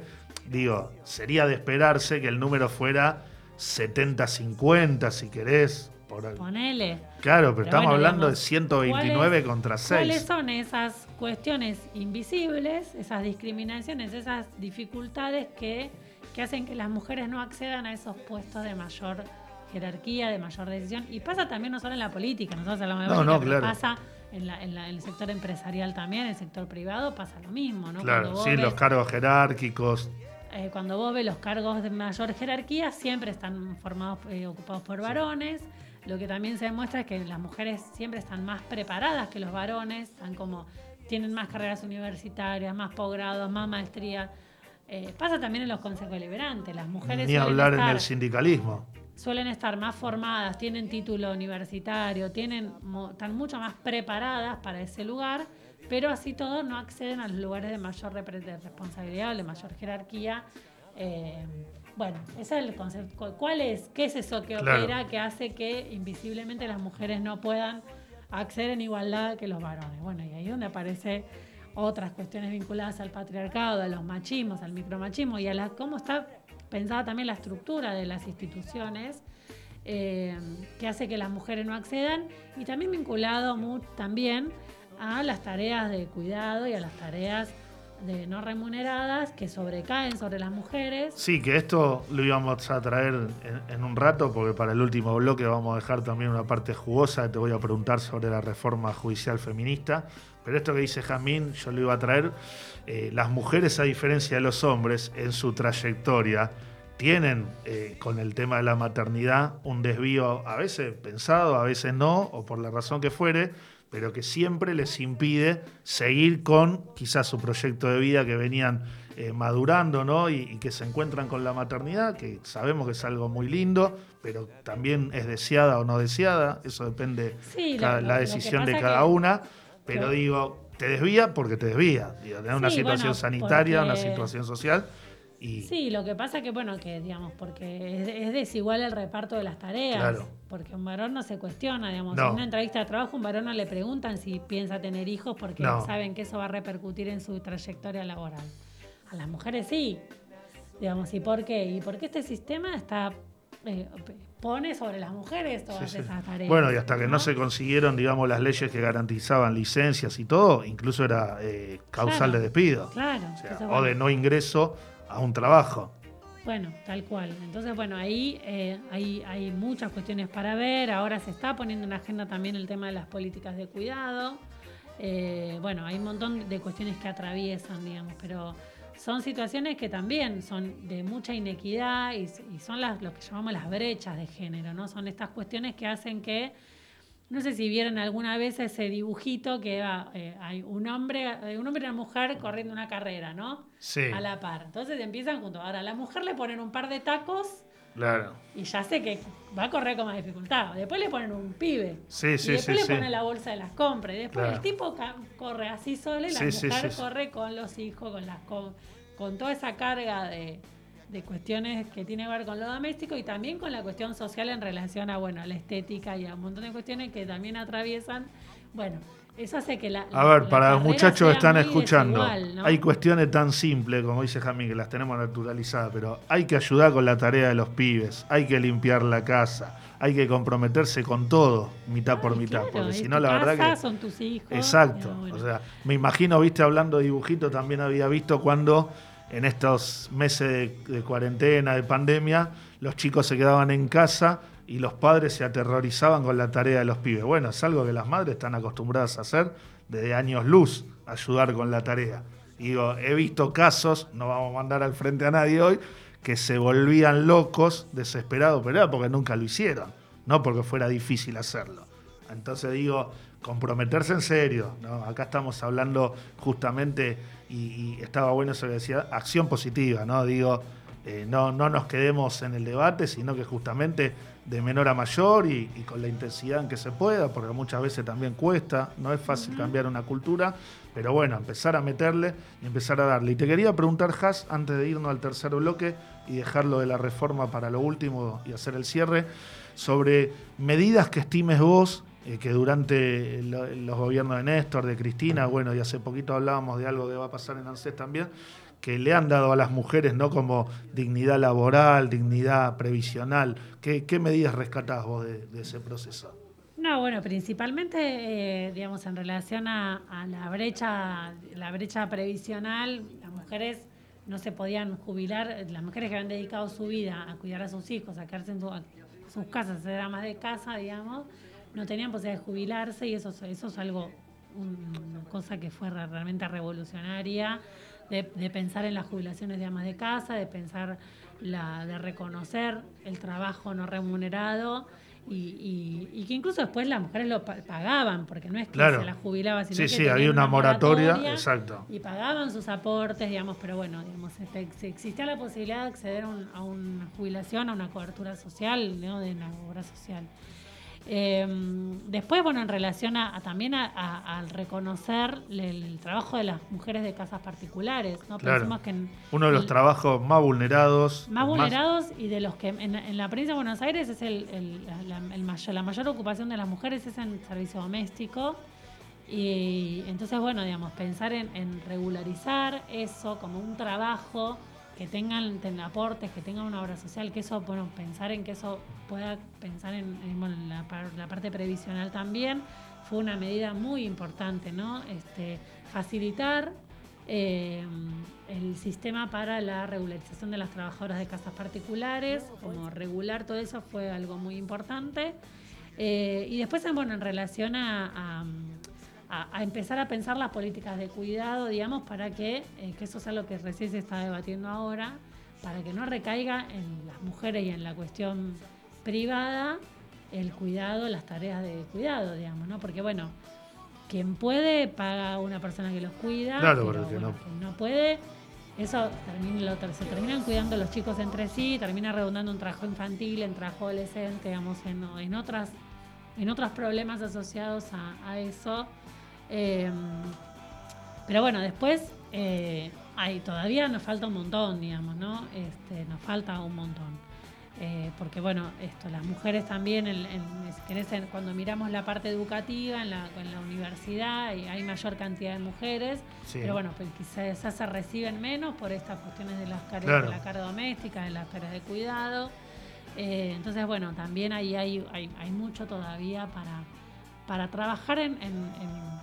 digo, sería de esperarse que el número fuera setenta cincuenta, si querés? Por... Ponele. Claro, pero, pero estamos, bueno, hablando digamos, de ciento veintinueve contra seis. ¿Cuáles son esas cuestiones invisibles, esas discriminaciones, esas dificultades que, que hacen que las mujeres no accedan a esos puestos de mayor jerarquía, de mayor decisión? Y pasa también no solo en la política, nosotros hablamos de no, política, no, claro, pero pasa en, la, en, la, en el sector empresarial también, en el sector privado pasa lo mismo, ¿no? Claro, sí, ves... los cargos jerárquicos. Eh, cuando vos ves los cargos de mayor jerarquía, siempre están formados, eh, ocupados por varones. Lo que también se demuestra es que las mujeres siempre están más preparadas que los varones, están como, tienen más carreras universitarias, más posgrados, más maestría. Eh, pasa también en los consejos deliberantes. Las mujeres Ni hablar estar, en el sindicalismo. Suelen estar más formadas, tienen título universitario, tienen, están mucho más preparadas para ese lugar, pero así todo no acceden a los lugares de mayor responsabilidad o de mayor jerarquía. Eh, Bueno, ese es el concepto. ¿Cuál es? ¿Qué es eso que opera, claro, que hace que invisiblemente las mujeres no puedan acceder en igualdad que los varones? Bueno, y ahí es donde aparecen otras cuestiones vinculadas al patriarcado, a los machismos, al micromachismo y a la, cómo está pensada también la estructura de las instituciones eh, que hace que las mujeres no accedan, y también vinculado muy, también a las tareas de cuidado y a las tareas de no remuneradas que sobrecaen sobre las mujeres. Sí, que esto lo íbamos a traer en, en un rato, porque para el último bloque vamos a dejar también una parte jugosa. Te voy a preguntar sobre la reforma judicial feminista, pero esto que dice Jazmín yo lo iba a traer. Eh, las mujeres, a diferencia de los hombres, en su trayectoria tienen eh, con el tema de la maternidad un desvío, a veces pensado, a veces no, o por la razón que fuere, pero que siempre les impide seguir con quizás su proyecto de vida que venían eh, madurando, ¿no? Y, y que se encuentran con la maternidad, que sabemos que es algo muy lindo, pero también es deseada o no deseada, eso depende sí, cada, lo, la decisión de cada que, una, pero que, digo, te desvía porque te desvía, digo, tenés sí, una situación bueno, sanitaria, porque... una situación social. Y... Sí, lo que pasa que, bueno, que digamos, porque es, es desigual el reparto de las tareas. Claro. Porque un varón no se cuestiona, digamos. No. En una entrevista de trabajo, un varón no le preguntan si piensa tener hijos porque no. saben que eso va a repercutir en su trayectoria laboral. A las mujeres sí. Digamos, ¿y por qué? Y porque este sistema está eh, pone sobre las mujeres todas sí, esas sí. tareas. Bueno, y hasta que ¿no? no se consiguieron, digamos, las leyes que garantizaban licencias y todo, incluso era eh, causal claro. de despido. Claro. O, sea, bueno. o de no ingreso a un trabajo. Bueno, tal cual. Entonces, bueno, ahí eh, hay, hay muchas cuestiones para ver. Ahora se está poniendo en agenda también el tema de las políticas de cuidado. Eh, bueno, hay un montón de cuestiones que atraviesan, digamos, pero son situaciones que también son de mucha inequidad y, y son las, lo que llamamos las brechas de género, ¿no? Son estas cuestiones que hacen que, no sé si vieron alguna vez ese dibujito que va, eh, hay un hombre, un hombre y una mujer corriendo una carrera, ¿no? Sí. A la par. Entonces empiezan juntos. Ahora a la mujer le ponen un par de tacos. Claro. Y ya sé que va a correr con más dificultad. Después le ponen un pibe. Sí, sí, y después sí, le sí. ponen la bolsa de las compras. Y después claro. el tipo corre así solo y la sí, mujer sí, sí, corre sí. con los hijos, con las con, con toda esa carga de, de cuestiones que tiene que ver con lo doméstico y también con la cuestión social en relación a, bueno, a la estética y a un montón de cuestiones que también atraviesan. Bueno, eso hace que la... A la, ver, la para los muchachos que están escuchando, desigual, ¿no? Hay cuestiones tan simples, como dice Jazmín, que las tenemos naturalizadas, pero hay que ayudar con la tarea de los pibes, hay que limpiar la casa, hay que comprometerse con todo, mitad Ay, por mitad, claro, porque si no, la verdad que... son tus hijos. Exacto, pero bueno. O sea, me imagino, viste, hablando de dibujitos, también había visto cuando... En estos meses de, de cuarentena, de pandemia, los chicos se quedaban en casa y los padres se aterrorizaban con la tarea de los pibes. Bueno, es algo que las madres están acostumbradas a hacer desde años luz, ayudar con la tarea. Y digo, he visto casos, no vamos a mandar al frente a nadie hoy, que se volvían locos, desesperados, pero era porque nunca lo hicieron, no porque fuera difícil hacerlo. Entonces digo, comprometerse en serio, ¿no? Acá estamos hablando justamente, y, y estaba bueno eso que decía, acción positiva, ¿no? Digo, eh, no, no nos quedemos en el debate, sino que justamente de menor a mayor y, y con la intensidad en que se pueda, porque muchas veces también cuesta, no es fácil uh-huh. cambiar una cultura, pero bueno, empezar a meterle y empezar a darle. Y te quería preguntar, Jaz, antes de irnos al tercer bloque y dejarlo de la reforma para lo último y hacer el cierre, sobre medidas que estimes vos que durante los gobiernos de Néstor, de Cristina, bueno, y hace poquito hablábamos de algo que va a pasar en ANSES también, que le han dado a las mujeres, ¿no? Como dignidad laboral, dignidad previsional. ¿Qué, qué medidas rescatás vos de, de ese proceso? No, bueno, principalmente, eh, digamos, en relación a, a la brecha, la brecha previsional, las mujeres no se podían jubilar, las mujeres que habían dedicado su vida a cuidar a sus hijos, a quedarse en su, a sus casas, ser amas de casa, digamos, no tenían posibilidad de jubilarse y eso, eso es algo, una cosa que fue realmente revolucionaria, de, de pensar en las jubilaciones de amas de casa, de pensar, la, de reconocer el trabajo no remunerado y, y, y que incluso después las mujeres lo pagaban, porque no es que claro. se las jubilaba, sino sí, que sí, había una, una moratoria, moratoria exacto. y pagaban sus aportes, digamos, pero bueno, digamos, este, existía la posibilidad de acceder a, un, a una jubilación, a una cobertura social, ¿no? De una obra social. Eh, después, bueno, en relación a, a también a, a, al reconocer el trabajo de las mujeres de casas particulares, ¿no? Claro. Pensamos que en, uno de los el, trabajos más vulnerados. Más vulnerados más... y de los que en, en la provincia de Buenos Aires es el, el, la, la, el mayor, la mayor ocupación de las mujeres es en servicio doméstico. Y entonces, bueno, digamos, pensar en, en regularizar eso como un trabajo que tengan, tengan aportes, que tengan una obra social, que eso, bueno, pensar en que eso pueda pensar en, en bueno, la, la parte previsional también, fue una medida muy importante, ¿no? Este, facilitar eh, el sistema para la regularización de las trabajadoras de casas particulares, como regular todo eso fue algo muy importante. Eh, y después, bueno, en relación a, a a empezar a pensar las políticas de cuidado, digamos, para que, eh, que eso es algo que recién se está debatiendo ahora, para que no recaiga en las mujeres y en la cuestión privada el cuidado, las tareas de cuidado, digamos, ¿no? Porque, bueno, quien puede paga a una persona que los cuida, claro, pero, porque bueno, no. Quien no puede, eso termina, lo, se terminan cuidando los chicos entre sí, termina redundando en trabajo infantil, en trabajo adolescente, digamos, en, en, otras, en otros problemas asociados a, a eso. Eh, pero bueno, después eh, hay, todavía nos falta un montón, digamos, ¿no? Este, nos falta un montón. Eh, porque bueno, esto, las mujeres también, en, en, en, cuando miramos la parte educativa en la, en la universidad, hay, hay mayor cantidad de mujeres, sí. Pero bueno, pues quizás se reciben menos por estas cuestiones de las cargas, claro. De la carga doméstica, de las cargas de cuidado. Eh, entonces, bueno, también ahí hay, hay, hay mucho todavía para, para trabajar en, en, en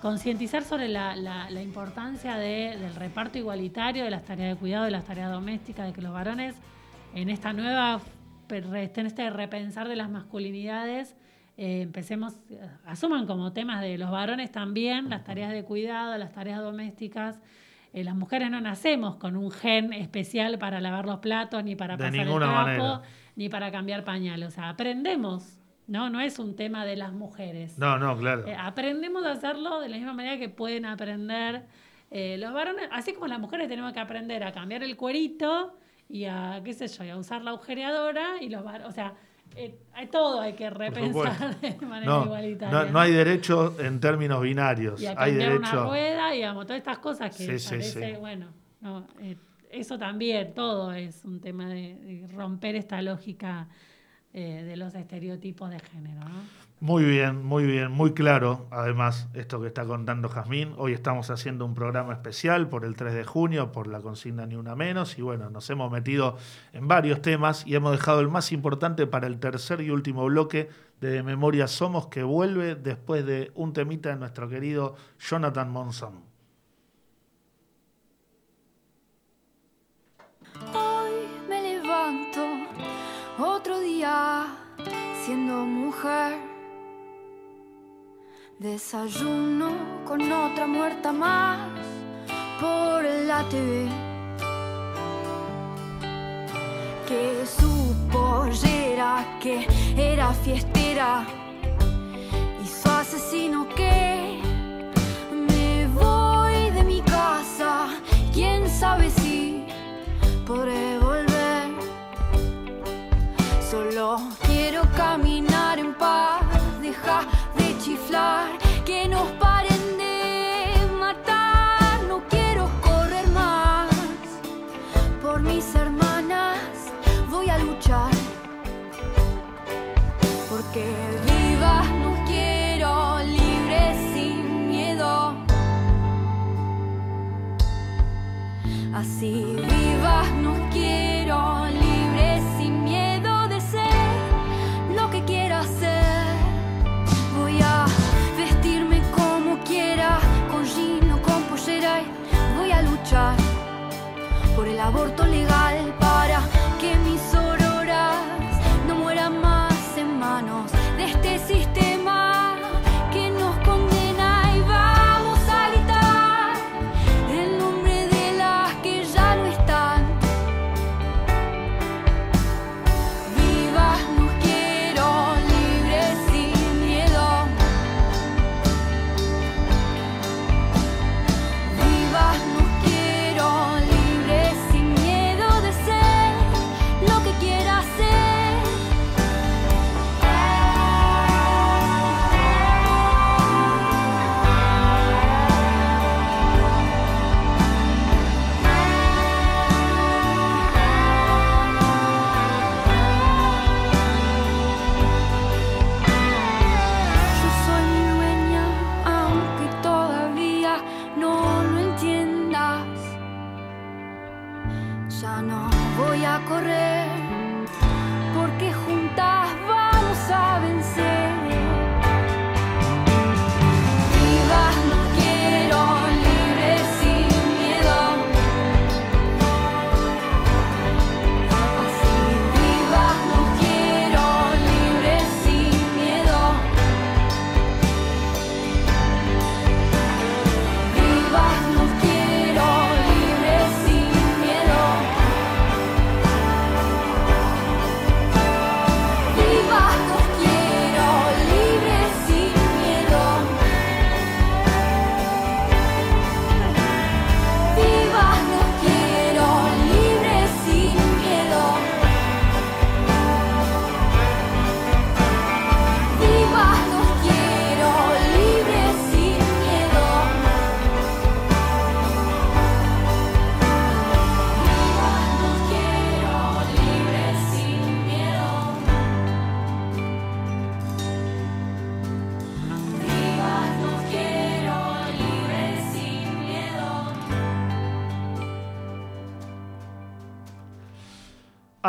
concientizar sobre la, la, la importancia de, del reparto igualitario, de las tareas de cuidado, de las tareas domésticas, de que los varones en esta nueva, en este repensar de las masculinidades, eh, empecemos, asuman como temas de los varones también las tareas de cuidado, las tareas domésticas. Eh, las mujeres no nacemos con un gen especial para lavar los platos, ni para pasar el trapo, ni para cambiar pañal. O sea, aprendemos. No, no es un tema de las mujeres. No, no, claro. Eh, aprendemos a hacerlo de la misma manera que pueden aprender eh, los varones. Así como las mujeres tenemos que aprender a cambiar el cuerito y a, qué sé yo, y a usar la agujereadora. Y los varones, o sea, eh, todo hay que repensar de manera no, igualitaria. No, no hay derecho en términos binarios. Y a cambiar hay derecho... una rueda, digamos, todas estas cosas que sí, parece, sí, sí. Bueno, no, eh, eso también, todo es un tema de, de romper esta lógica Eh, de los estereotipos de género, ¿no? Muy bien, muy bien, muy claro, además, esto que está contando Jazmín. Hoy estamos haciendo un programa especial por el tres de junio, por la consigna Ni Una Menos, y bueno, nos hemos metido en varios temas y hemos dejado el más importante para el tercer y último bloque de De Memoria Somos, que vuelve después de un temita de nuestro querido Jonathan Monzón. Otro día, siendo mujer, desayuno con otra muerta más por la T V, que supo llegar que era fiestera y su asesino que me voy de mi casa, quién sabe si podré volver. Solo quiero caminar en paz, deja de chiflar, que nos paren de matar. No quiero correr más, por mis hermanas voy a luchar, porque vivas nos quiero, libres sin miedo. Así vivas nos quiero, libres sin miedo. Hacer. Voy a vestirme como quiera, con jean o con pollera, y voy a luchar por el aborto legal para que mis sororas no mueran más en manos de este sistema que nos condena, y vamos a gritar el nombre de las que ya no están.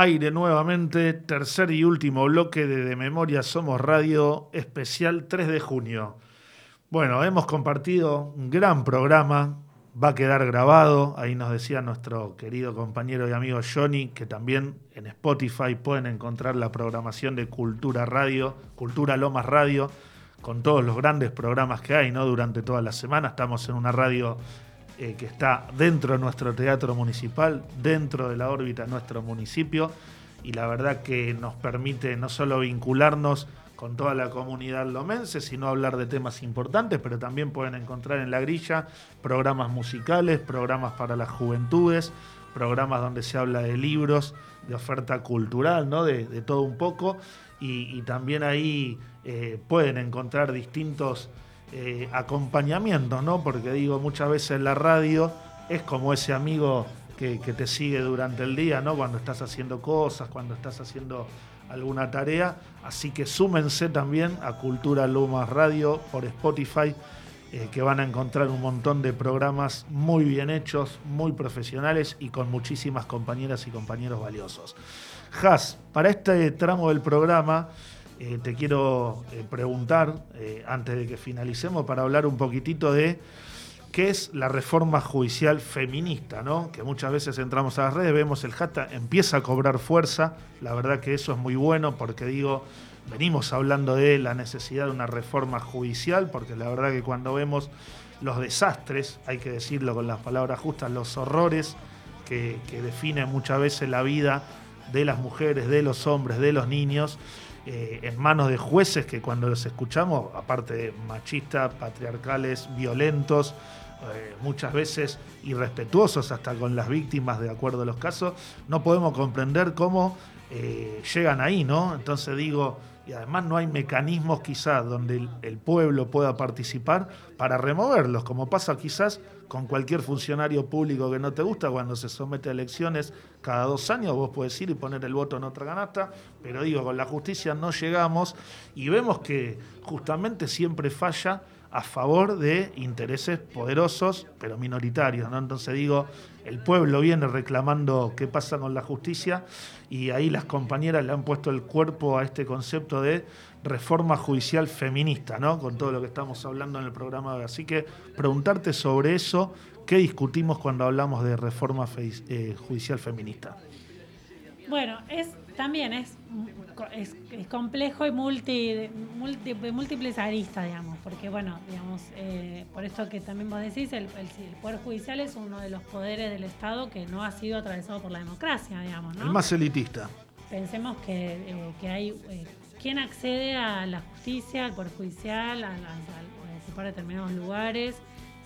aire nuevamente, tercer y último bloque de De Memoria Somos Radio, especial tres de junio. Bueno, hemos compartido un gran programa, va a quedar grabado, ahí nos decía nuestro querido compañero y amigo Johnny, que también en Spotify pueden encontrar la programación de Cultura Radio, Cultura Lomas Radio, con todos los grandes programas que hay, ¿no? Durante toda la semana estamos en una radio eh, que está dentro de nuestro teatro municipal, dentro de la órbita de nuestro municipio, y la verdad que nos permite no solo vincularnos con toda la comunidad lomense, sino hablar de temas importantes, pero también pueden encontrar en la grilla programas musicales, programas para las juventudes, programas donde se habla de libros, de oferta cultural, ¿no? De, de todo un poco. Y, y también ahí eh, pueden encontrar distintos eh, acompañamientos, ¿no? Porque digo, muchas veces la radio es como ese amigo que, que te sigue durante el día, ¿no? Cuando estás haciendo cosas, cuando estás haciendo alguna tarea. Así que súmense también a Cultura Lomas Radio por Spotify, eh, que van a encontrar un montón de programas muy bien hechos, muy profesionales y con muchísimas compañeras y compañeros valiosos. Jaz, para este tramo del programa eh, te quiero eh, preguntar, eh, antes de que finalicemos, para hablar un poquitito de qué es la reforma judicial feminista, ¿no? Que muchas veces entramos a las redes, vemos el hashtag, empieza a cobrar fuerza. La verdad que eso es muy bueno porque, digo, venimos hablando de la necesidad de una reforma judicial, porque la verdad que cuando vemos los desastres, hay que decirlo con las palabras justas, los horrores que, que definen muchas veces la vida de las mujeres, de los hombres, de los niños, eh, en manos de jueces que cuando los escuchamos, aparte de machistas, patriarcales, violentos, eh, muchas veces irrespetuosos hasta con las víctimas de acuerdo a los casos, no podemos comprender cómo eh, llegan ahí, ¿no? Entonces digo, y además no hay mecanismos quizás donde el, el pueblo pueda participar para removerlos, como pasa quizás con cualquier funcionario público que no te gusta, cuando se somete a elecciones cada dos años, vos podés ir y poner el voto en otra canasta, pero digo, con la justicia no llegamos y vemos que justamente siempre falla a favor de intereses poderosos, pero minoritarios, ¿no? Entonces digo, el pueblo viene reclamando qué pasa con la justicia y ahí las compañeras le han puesto el cuerpo a este concepto de reforma judicial feminista, ¿no? Con todo lo que estamos hablando en el programa de hoy. Así que preguntarte sobre eso, ¿qué discutimos cuando hablamos de reforma fe, eh, judicial feminista? Bueno, es también es, es, es complejo y multi, multi, múltiples aristas, digamos, porque bueno, digamos, eh, por esto que también vos decís, el, el, el Poder Judicial es uno de los poderes del Estado que no ha sido atravesado por la democracia, digamos, ¿no? El más elitista. Pensemos que, eh, que hay... Eh, ¿quién accede a la justicia, al Poder Judicial, a, a, a, a determinados lugares?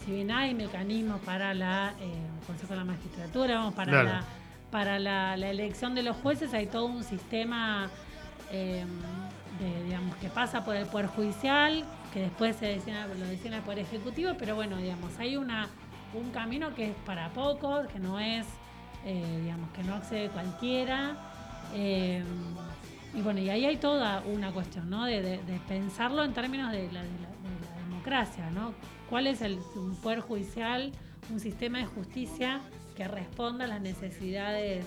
Si bien hay mecanismos para la, eh, el Consejo de la Magistratura, vamos, para, claro, la, para la, la elección de los jueces, hay todo un sistema eh, de, digamos, que pasa por el Poder Judicial, que después se destina, lo destina al Poder Ejecutivo, pero bueno, digamos, hay una, un camino que es para pocos, que no es, eh, digamos, que no accede cualquiera. Eh, Y bueno, y ahí hay toda una cuestión, ¿no? De, de, de pensarlo en términos de la, de, la, de la democracia, ¿no? ¿Cuál es el, un poder judicial, un sistema de justicia que responda a las necesidades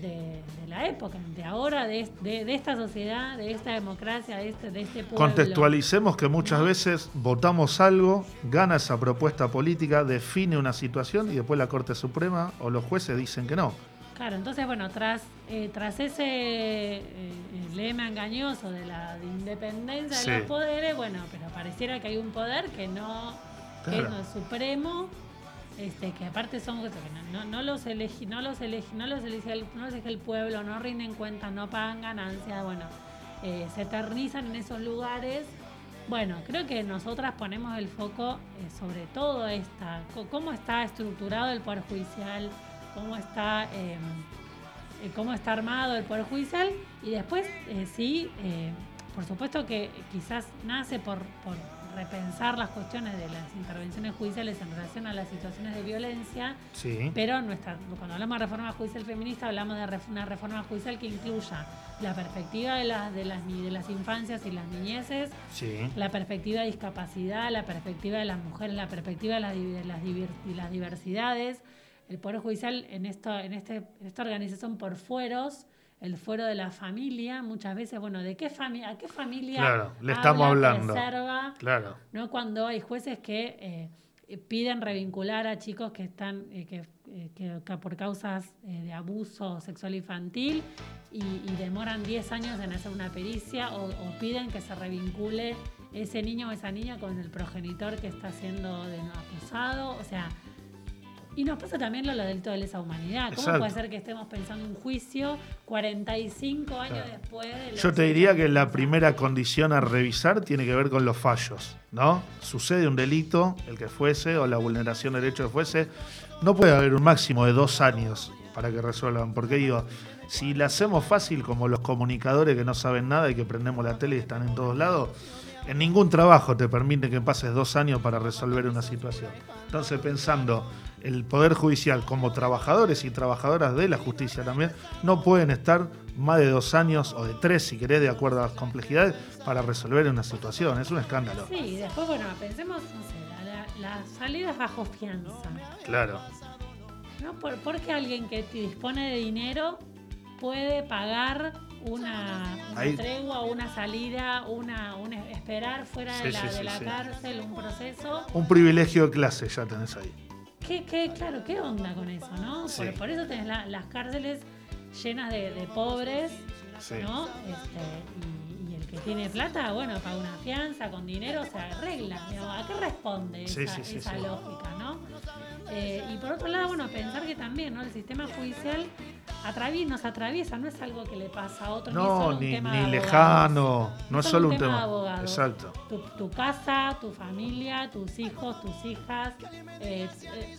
de, de la época, de ahora, de, de, de esta sociedad, de esta democracia, de este, de este pueblo? Contextualicemos que muchas veces votamos algo, gana esa propuesta política, define una situación y después la Corte Suprema o los jueces dicen que no. Claro, entonces, bueno, tras eh, tras ese eh, lema engañoso de la de independencia sí. de los poderes, bueno, pero pareciera que hay un poder que no, claro, que no es supremo, este, que aparte son que no, no los elige, no los elige, no los elige el, no los elige el pueblo, no rinden cuentas, no pagan ganancias, bueno, eh, se eternizan en esos lugares. Bueno, creo que nosotras ponemos el foco eh, sobre todo esta, cómo está estructurado el Poder Judicial, cómo está eh, cómo está armado el Poder Judicial y después eh, sí, eh, por supuesto que quizás nace por, por repensar las cuestiones de las intervenciones judiciales en relación a las situaciones de violencia, sí, pero nuestra, cuando hablamos de reforma judicial feminista hablamos de una reforma judicial que incluya la perspectiva de las de las, de las infancias y las niñeces, sí, la perspectiva de discapacidad, la perspectiva de las mujeres, la perspectiva de las, de las, de las diversidades. El Poder Judicial en, esto, en, este, en esta organización por fueros, el fuero de la familia, muchas veces, bueno, ¿de qué familia? ¿A qué familia claro, le estamos hablando? Reserva, claro. ¿no? Cuando hay jueces que eh, piden revincular a chicos que están eh, que, eh, que, que por causas eh, de abuso sexual infantil y, y demoran diez años en hacer una pericia o, o piden que se revincule ese niño o esa niña con el progenitor que está siendo de nuevo acusado, o sea... Y nos pasa también lo, lo del delito de lesa humanidad. ¿Cómo Exacto. puede ser que estemos pensando en un juicio cuarenta y cinco años claro. después? De Yo te diría que la primera condición a revisar tiene que ver con los fallos, ¿no? Sucede un delito, el que fuese, o la vulneración del derecho que fuese, no puede haber un máximo de dos años para que resuelvan. Porque digo, si la hacemos fácil como los comunicadores que no saben nada y que prendemos la tele y están en todos lados... En ningún trabajo te permite que pases dos años para resolver una situación. Entonces, pensando, el Poder Judicial como trabajadores y trabajadoras de la justicia también, no pueden estar más de dos años o de tres, si querés, de acuerdo a las complejidades, para resolver una situación. Es un escándalo. Sí, después, bueno, pensemos, no sé, la, las salidas bajo fianza. Claro. ¿No? Por, porque alguien que dispone de dinero puede pagar... Una, una tregua, una salida, una, un esperar fuera sí, de la, sí, de sí, la sí. cárcel, un proceso. Un privilegio de clase ya tenés ahí. ¿Qué, qué, claro, ¿qué onda con eso, no? Sí. Por, por eso tenés la, las cárceles llenas de, de pobres, sí. ¿no? Este, y, y el que tiene plata, bueno, paga una fianza, con dinero se arregla. ¿A qué responde sí, esa, sí, sí, esa sí. lógica, no? Eh, y por otro lado, bueno, pensar que también, ¿no? El sistema judicial atraviesa, nos atraviesa, no es algo que le pasa a otro. No, ni, es solo ni, un ni lejano, no es solo un tema. De abogados. Exacto. Tu, tu casa, tu familia, tus hijos, tus hijas, eh, eh,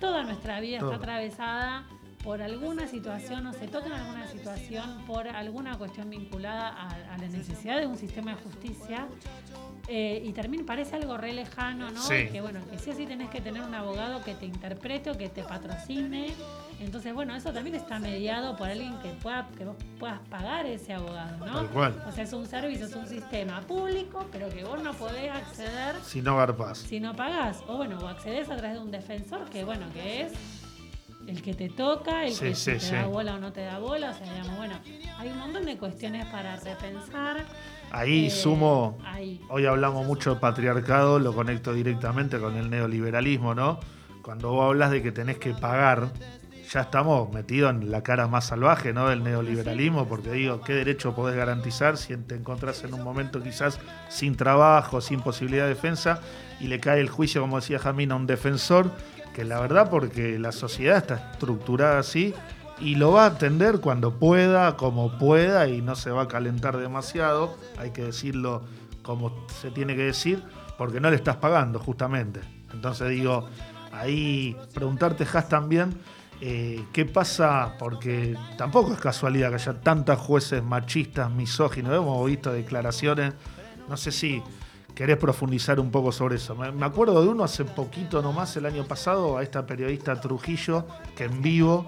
toda nuestra vida Todo. Está atravesada por alguna situación, o se toca en alguna situación, por alguna cuestión vinculada a, a la necesidad de un sistema de justicia. Eh, y termina, parece algo re lejano, ¿no? Sí. Que bueno, que sí o sí tenés que tener un abogado que te interprete o que te patrocine. Entonces, bueno, eso también está mediado por alguien que pueda, que vos puedas pagar ese abogado, ¿no? Tal cual. O sea, es un servicio, es un sistema público, pero que vos no podés acceder... Si no garpás. Si no pagás. O bueno, o accedés a través de un defensor que, bueno, que es... El que te toca, el sí, que sí, te sí. da bola o no te da bola. O sea, digamos, bueno, hay un montón de cuestiones para repensar. Ahí eh, sumo, ahí. Hoy hablamos mucho de patriarcado, lo conecto directamente con el neoliberalismo, ¿no? Cuando vos hablas de que tenés que pagar, ya estamos metidos en la cara más salvaje, ¿no? Del neoliberalismo, porque digo, ¿qué derecho podés garantizar si te encontrás en un momento quizás sin trabajo, sin posibilidad de defensa, y le cae el juicio, como decía Jazmín, a un defensor? Que la verdad, porque la sociedad está estructurada así y lo va a atender cuando pueda, como pueda, y no se va a calentar demasiado, hay que decirlo como se tiene que decir, porque no le estás pagando justamente. Entonces digo, ahí preguntarte, Jaz, también, eh, ¿qué pasa? Porque tampoco es casualidad que haya tantas jueces machistas, misóginos, hemos visto declaraciones, no sé si... ¿Querés profundizar un poco sobre eso? Me acuerdo de uno hace poquito nomás, el año pasado, a esta periodista Trujillo, que en vivo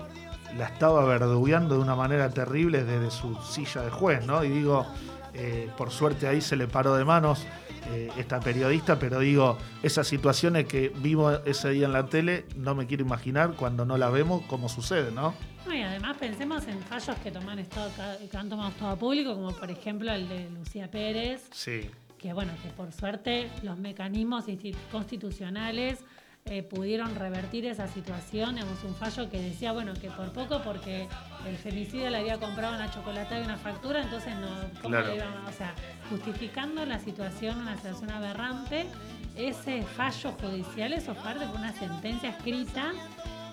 la estaba verdugueando de una manera terrible desde su silla de juez, ¿no? Y digo, eh, por suerte ahí se le paró de manos eh, esta periodista, pero digo, esas situaciones que vimos ese día en la tele, no me quiero imaginar cuando no las vemos cómo sucede, ¿no? No, y además pensemos en fallos que, toman estado, que han tomado estado público, como por ejemplo el de Lucía Pérez. Sí. Que bueno, que por suerte los mecanismos constitucionales eh, pudieron revertir esa situación. Hemos un fallo que decía, bueno, que por poco, porque el femicida le había comprado una chocolatada y una factura, entonces no, ¿cómo claro. le iban? O sea, justificando la situación, una situación aberrante, ese fallo judicial, eso parte de una sentencia escrita.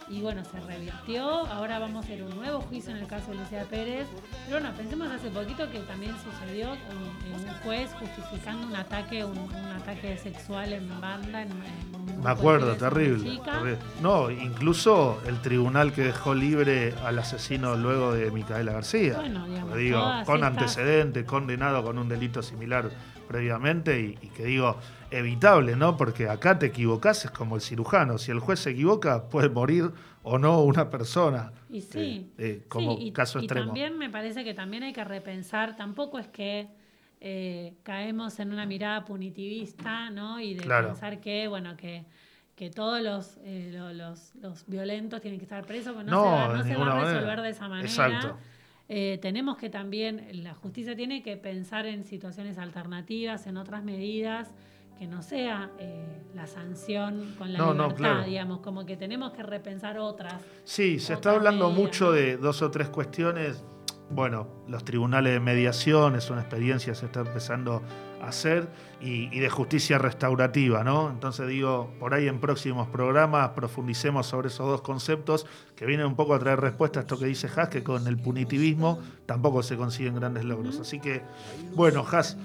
Y bueno, se revirtió, ahora vamos a hacer un nuevo juicio en el caso de Lucía Pérez. Pero bueno, pensemos hace poquito que también sucedió un, un juez justificando un ataque, un, un ataque sexual en banda. En, en Me acuerdo, terrible, terrible. No, incluso el tribunal que dejó libre al asesino luego de Micaela García. Bueno, digamos, digo, con estas... antecedentes, condenado con un delito similar previamente y, y que digo... evitable, ¿no? Porque acá te equivocás, es como el cirujano, si el juez se equivoca puede morir o no una persona. Y sí, eh, eh, como sí, y, caso y extremo. También me parece que también hay que repensar, tampoco es que eh, caemos en una mirada punitivista, ¿no? Y de claro. pensar que, bueno, que, que todos los, eh, los, los, los violentos tienen que estar presos, porque no, no se va, no se va a resolver manera. de esa manera. Exacto. Eh, tenemos que también, la justicia tiene que pensar en situaciones alternativas, en otras medidas, que no sea eh, la sanción con la no, libertad, no, claro. digamos, como que tenemos que repensar otras. Sí, se otras está hablando medidas. Mucho de dos o tres cuestiones. Bueno, los tribunales de mediación es una experiencia que se está empezando a hacer y, y de justicia restaurativa, ¿no? Entonces digo, por ahí en próximos programas profundicemos sobre esos dos conceptos que vienen un poco a traer respuesta a esto que dice Haas, que con el punitivismo tampoco se consiguen grandes logros. Así que, bueno, Haas,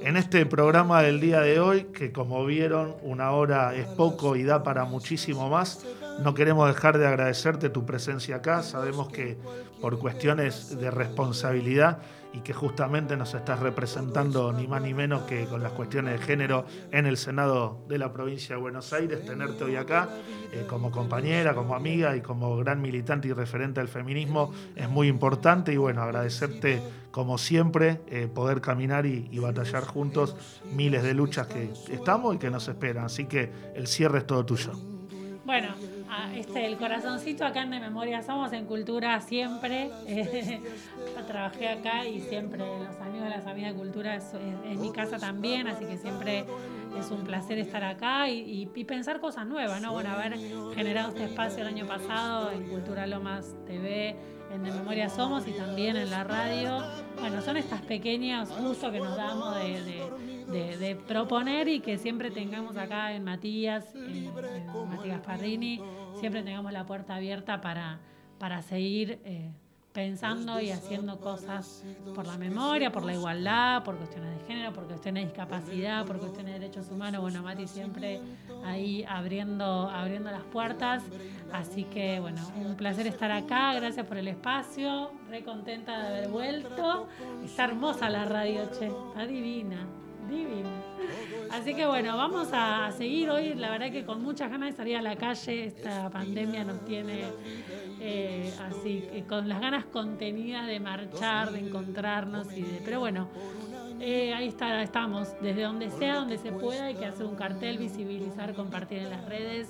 en este programa del día de hoy, que como vieron, una hora es poco y da para muchísimo más, no queremos dejar de agradecerte tu presencia acá. Sabemos que por cuestiones de responsabilidad y que justamente nos estás representando ni más ni menos que con las cuestiones de género en el Senado de la provincia de Buenos Aires, tenerte hoy acá eh, como compañera, como amiga y como gran militante y referente al feminismo es muy importante y bueno, agradecerte como siempre eh, poder caminar y, y batallar juntos miles de luchas que estamos y que nos esperan, así que el cierre es todo tuyo. Bueno, este, el corazoncito acá en De Memoria Somos, en Cultura siempre, eh, trabajé acá y siempre los amigos, las amigas de Cultura es, es, es mi casa también, así que siempre es un placer estar acá y, y, y pensar cosas nuevas, ¿no? Bueno, haber generado este espacio el año pasado en Cultura Lomas T V, en De Memoria Somos y también en la radio. Bueno, son estas pequeñas usos que nos damos de, de, de, de proponer y que siempre tengamos acá en Matías, en, en Matías Spardini, siempre tengamos la puerta abierta para, para seguir eh, pensando y haciendo cosas por la memoria, por la igualdad, por cuestiones de género, por cuestiones de discapacidad, por cuestiones de derechos humanos. Bueno, Mati siempre ahí abriendo, abriendo las puertas. Así que, bueno, un placer estar acá. Gracias por el espacio. Re contenta de haber vuelto. Está hermosa la radio, che. Está divina. Divina. Así que bueno, vamos a seguir hoy. La verdad que con muchas ganas de salir a la calle. Esta pandemia nos tiene eh, así, con las ganas contenidas de marchar, de encontrarnos y de, pero bueno, eh, ahí está, estamos, desde donde sea, donde se pueda. Hay que hacer un cartel, visibilizar, compartir en las redes.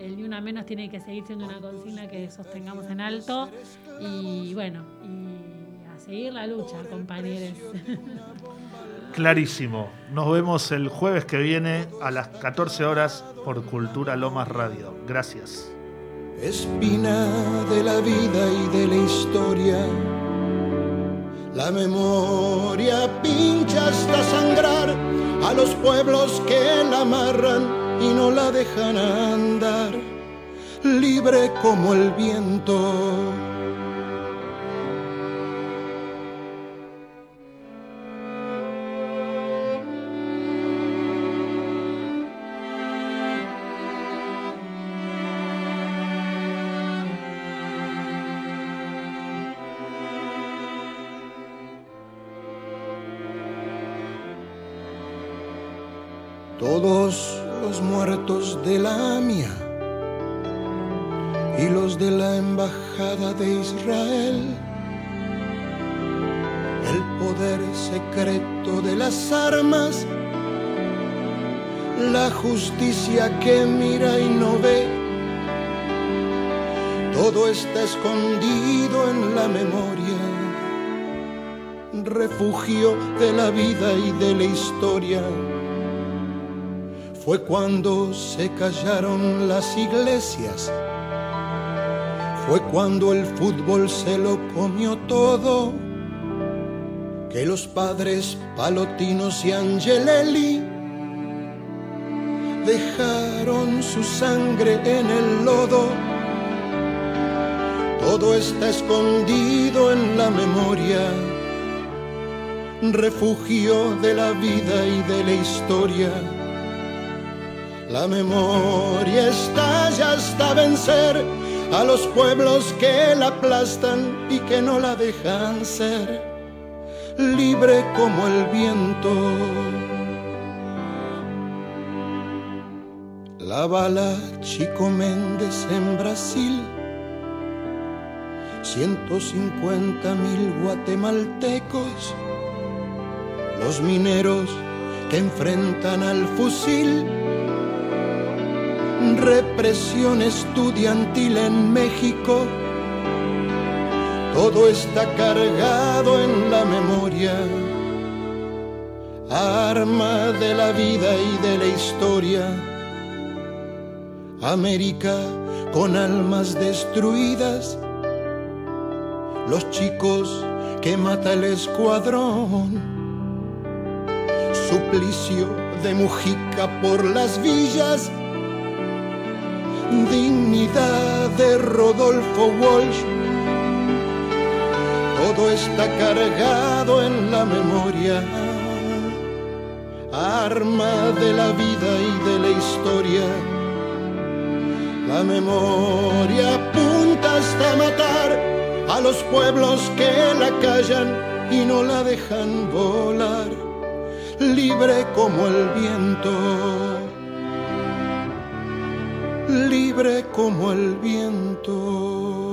El Ni Una Menos tiene que seguir siendo una consigna que sostengamos en alto. Y bueno, y a seguir la lucha, compañeros. Clarísimo. Nos vemos el jueves que viene a las catorce horas por Cultura Lomas Radio. Gracias. Espina de la vida y de la historia. La memoria pincha hasta sangrar a los pueblos que la amarran y no la dejan andar, libre como el viento. Todos los muertos de la AMIA y los de la Embajada de Israel, el poder secreto de las armas, la justicia que mira y no ve, todo está escondido en la memoria, refugio de la vida y de la historia. Fue cuando se callaron las iglesias, fue cuando el fútbol se lo comió todo, que los padres Palotinos y Angelelli dejaron su sangre en el lodo. Todo está escondido en la memoria, refugio de la vida y de la historia. La memoria estalla hasta vencer a los pueblos que la aplastan y que no la dejan ser, libre como el viento. La bala Chico Méndez en Brasil, ciento cincuenta mil guatemaltecos, los mineros que enfrentan al fusil, represión estudiantil en México, todo está cargado en la memoria, arma de la vida y de la historia. América con almas destruidas, los chicos que mata el escuadrón, suplicio de Mujica por las villas, dignidad de Rodolfo Walsh. Todo está cargado en la memoria, arma de la vida y de la historia. La memoria apunta hasta matar a los pueblos que la callan y no la dejan volar, libre como el viento, libre como el viento.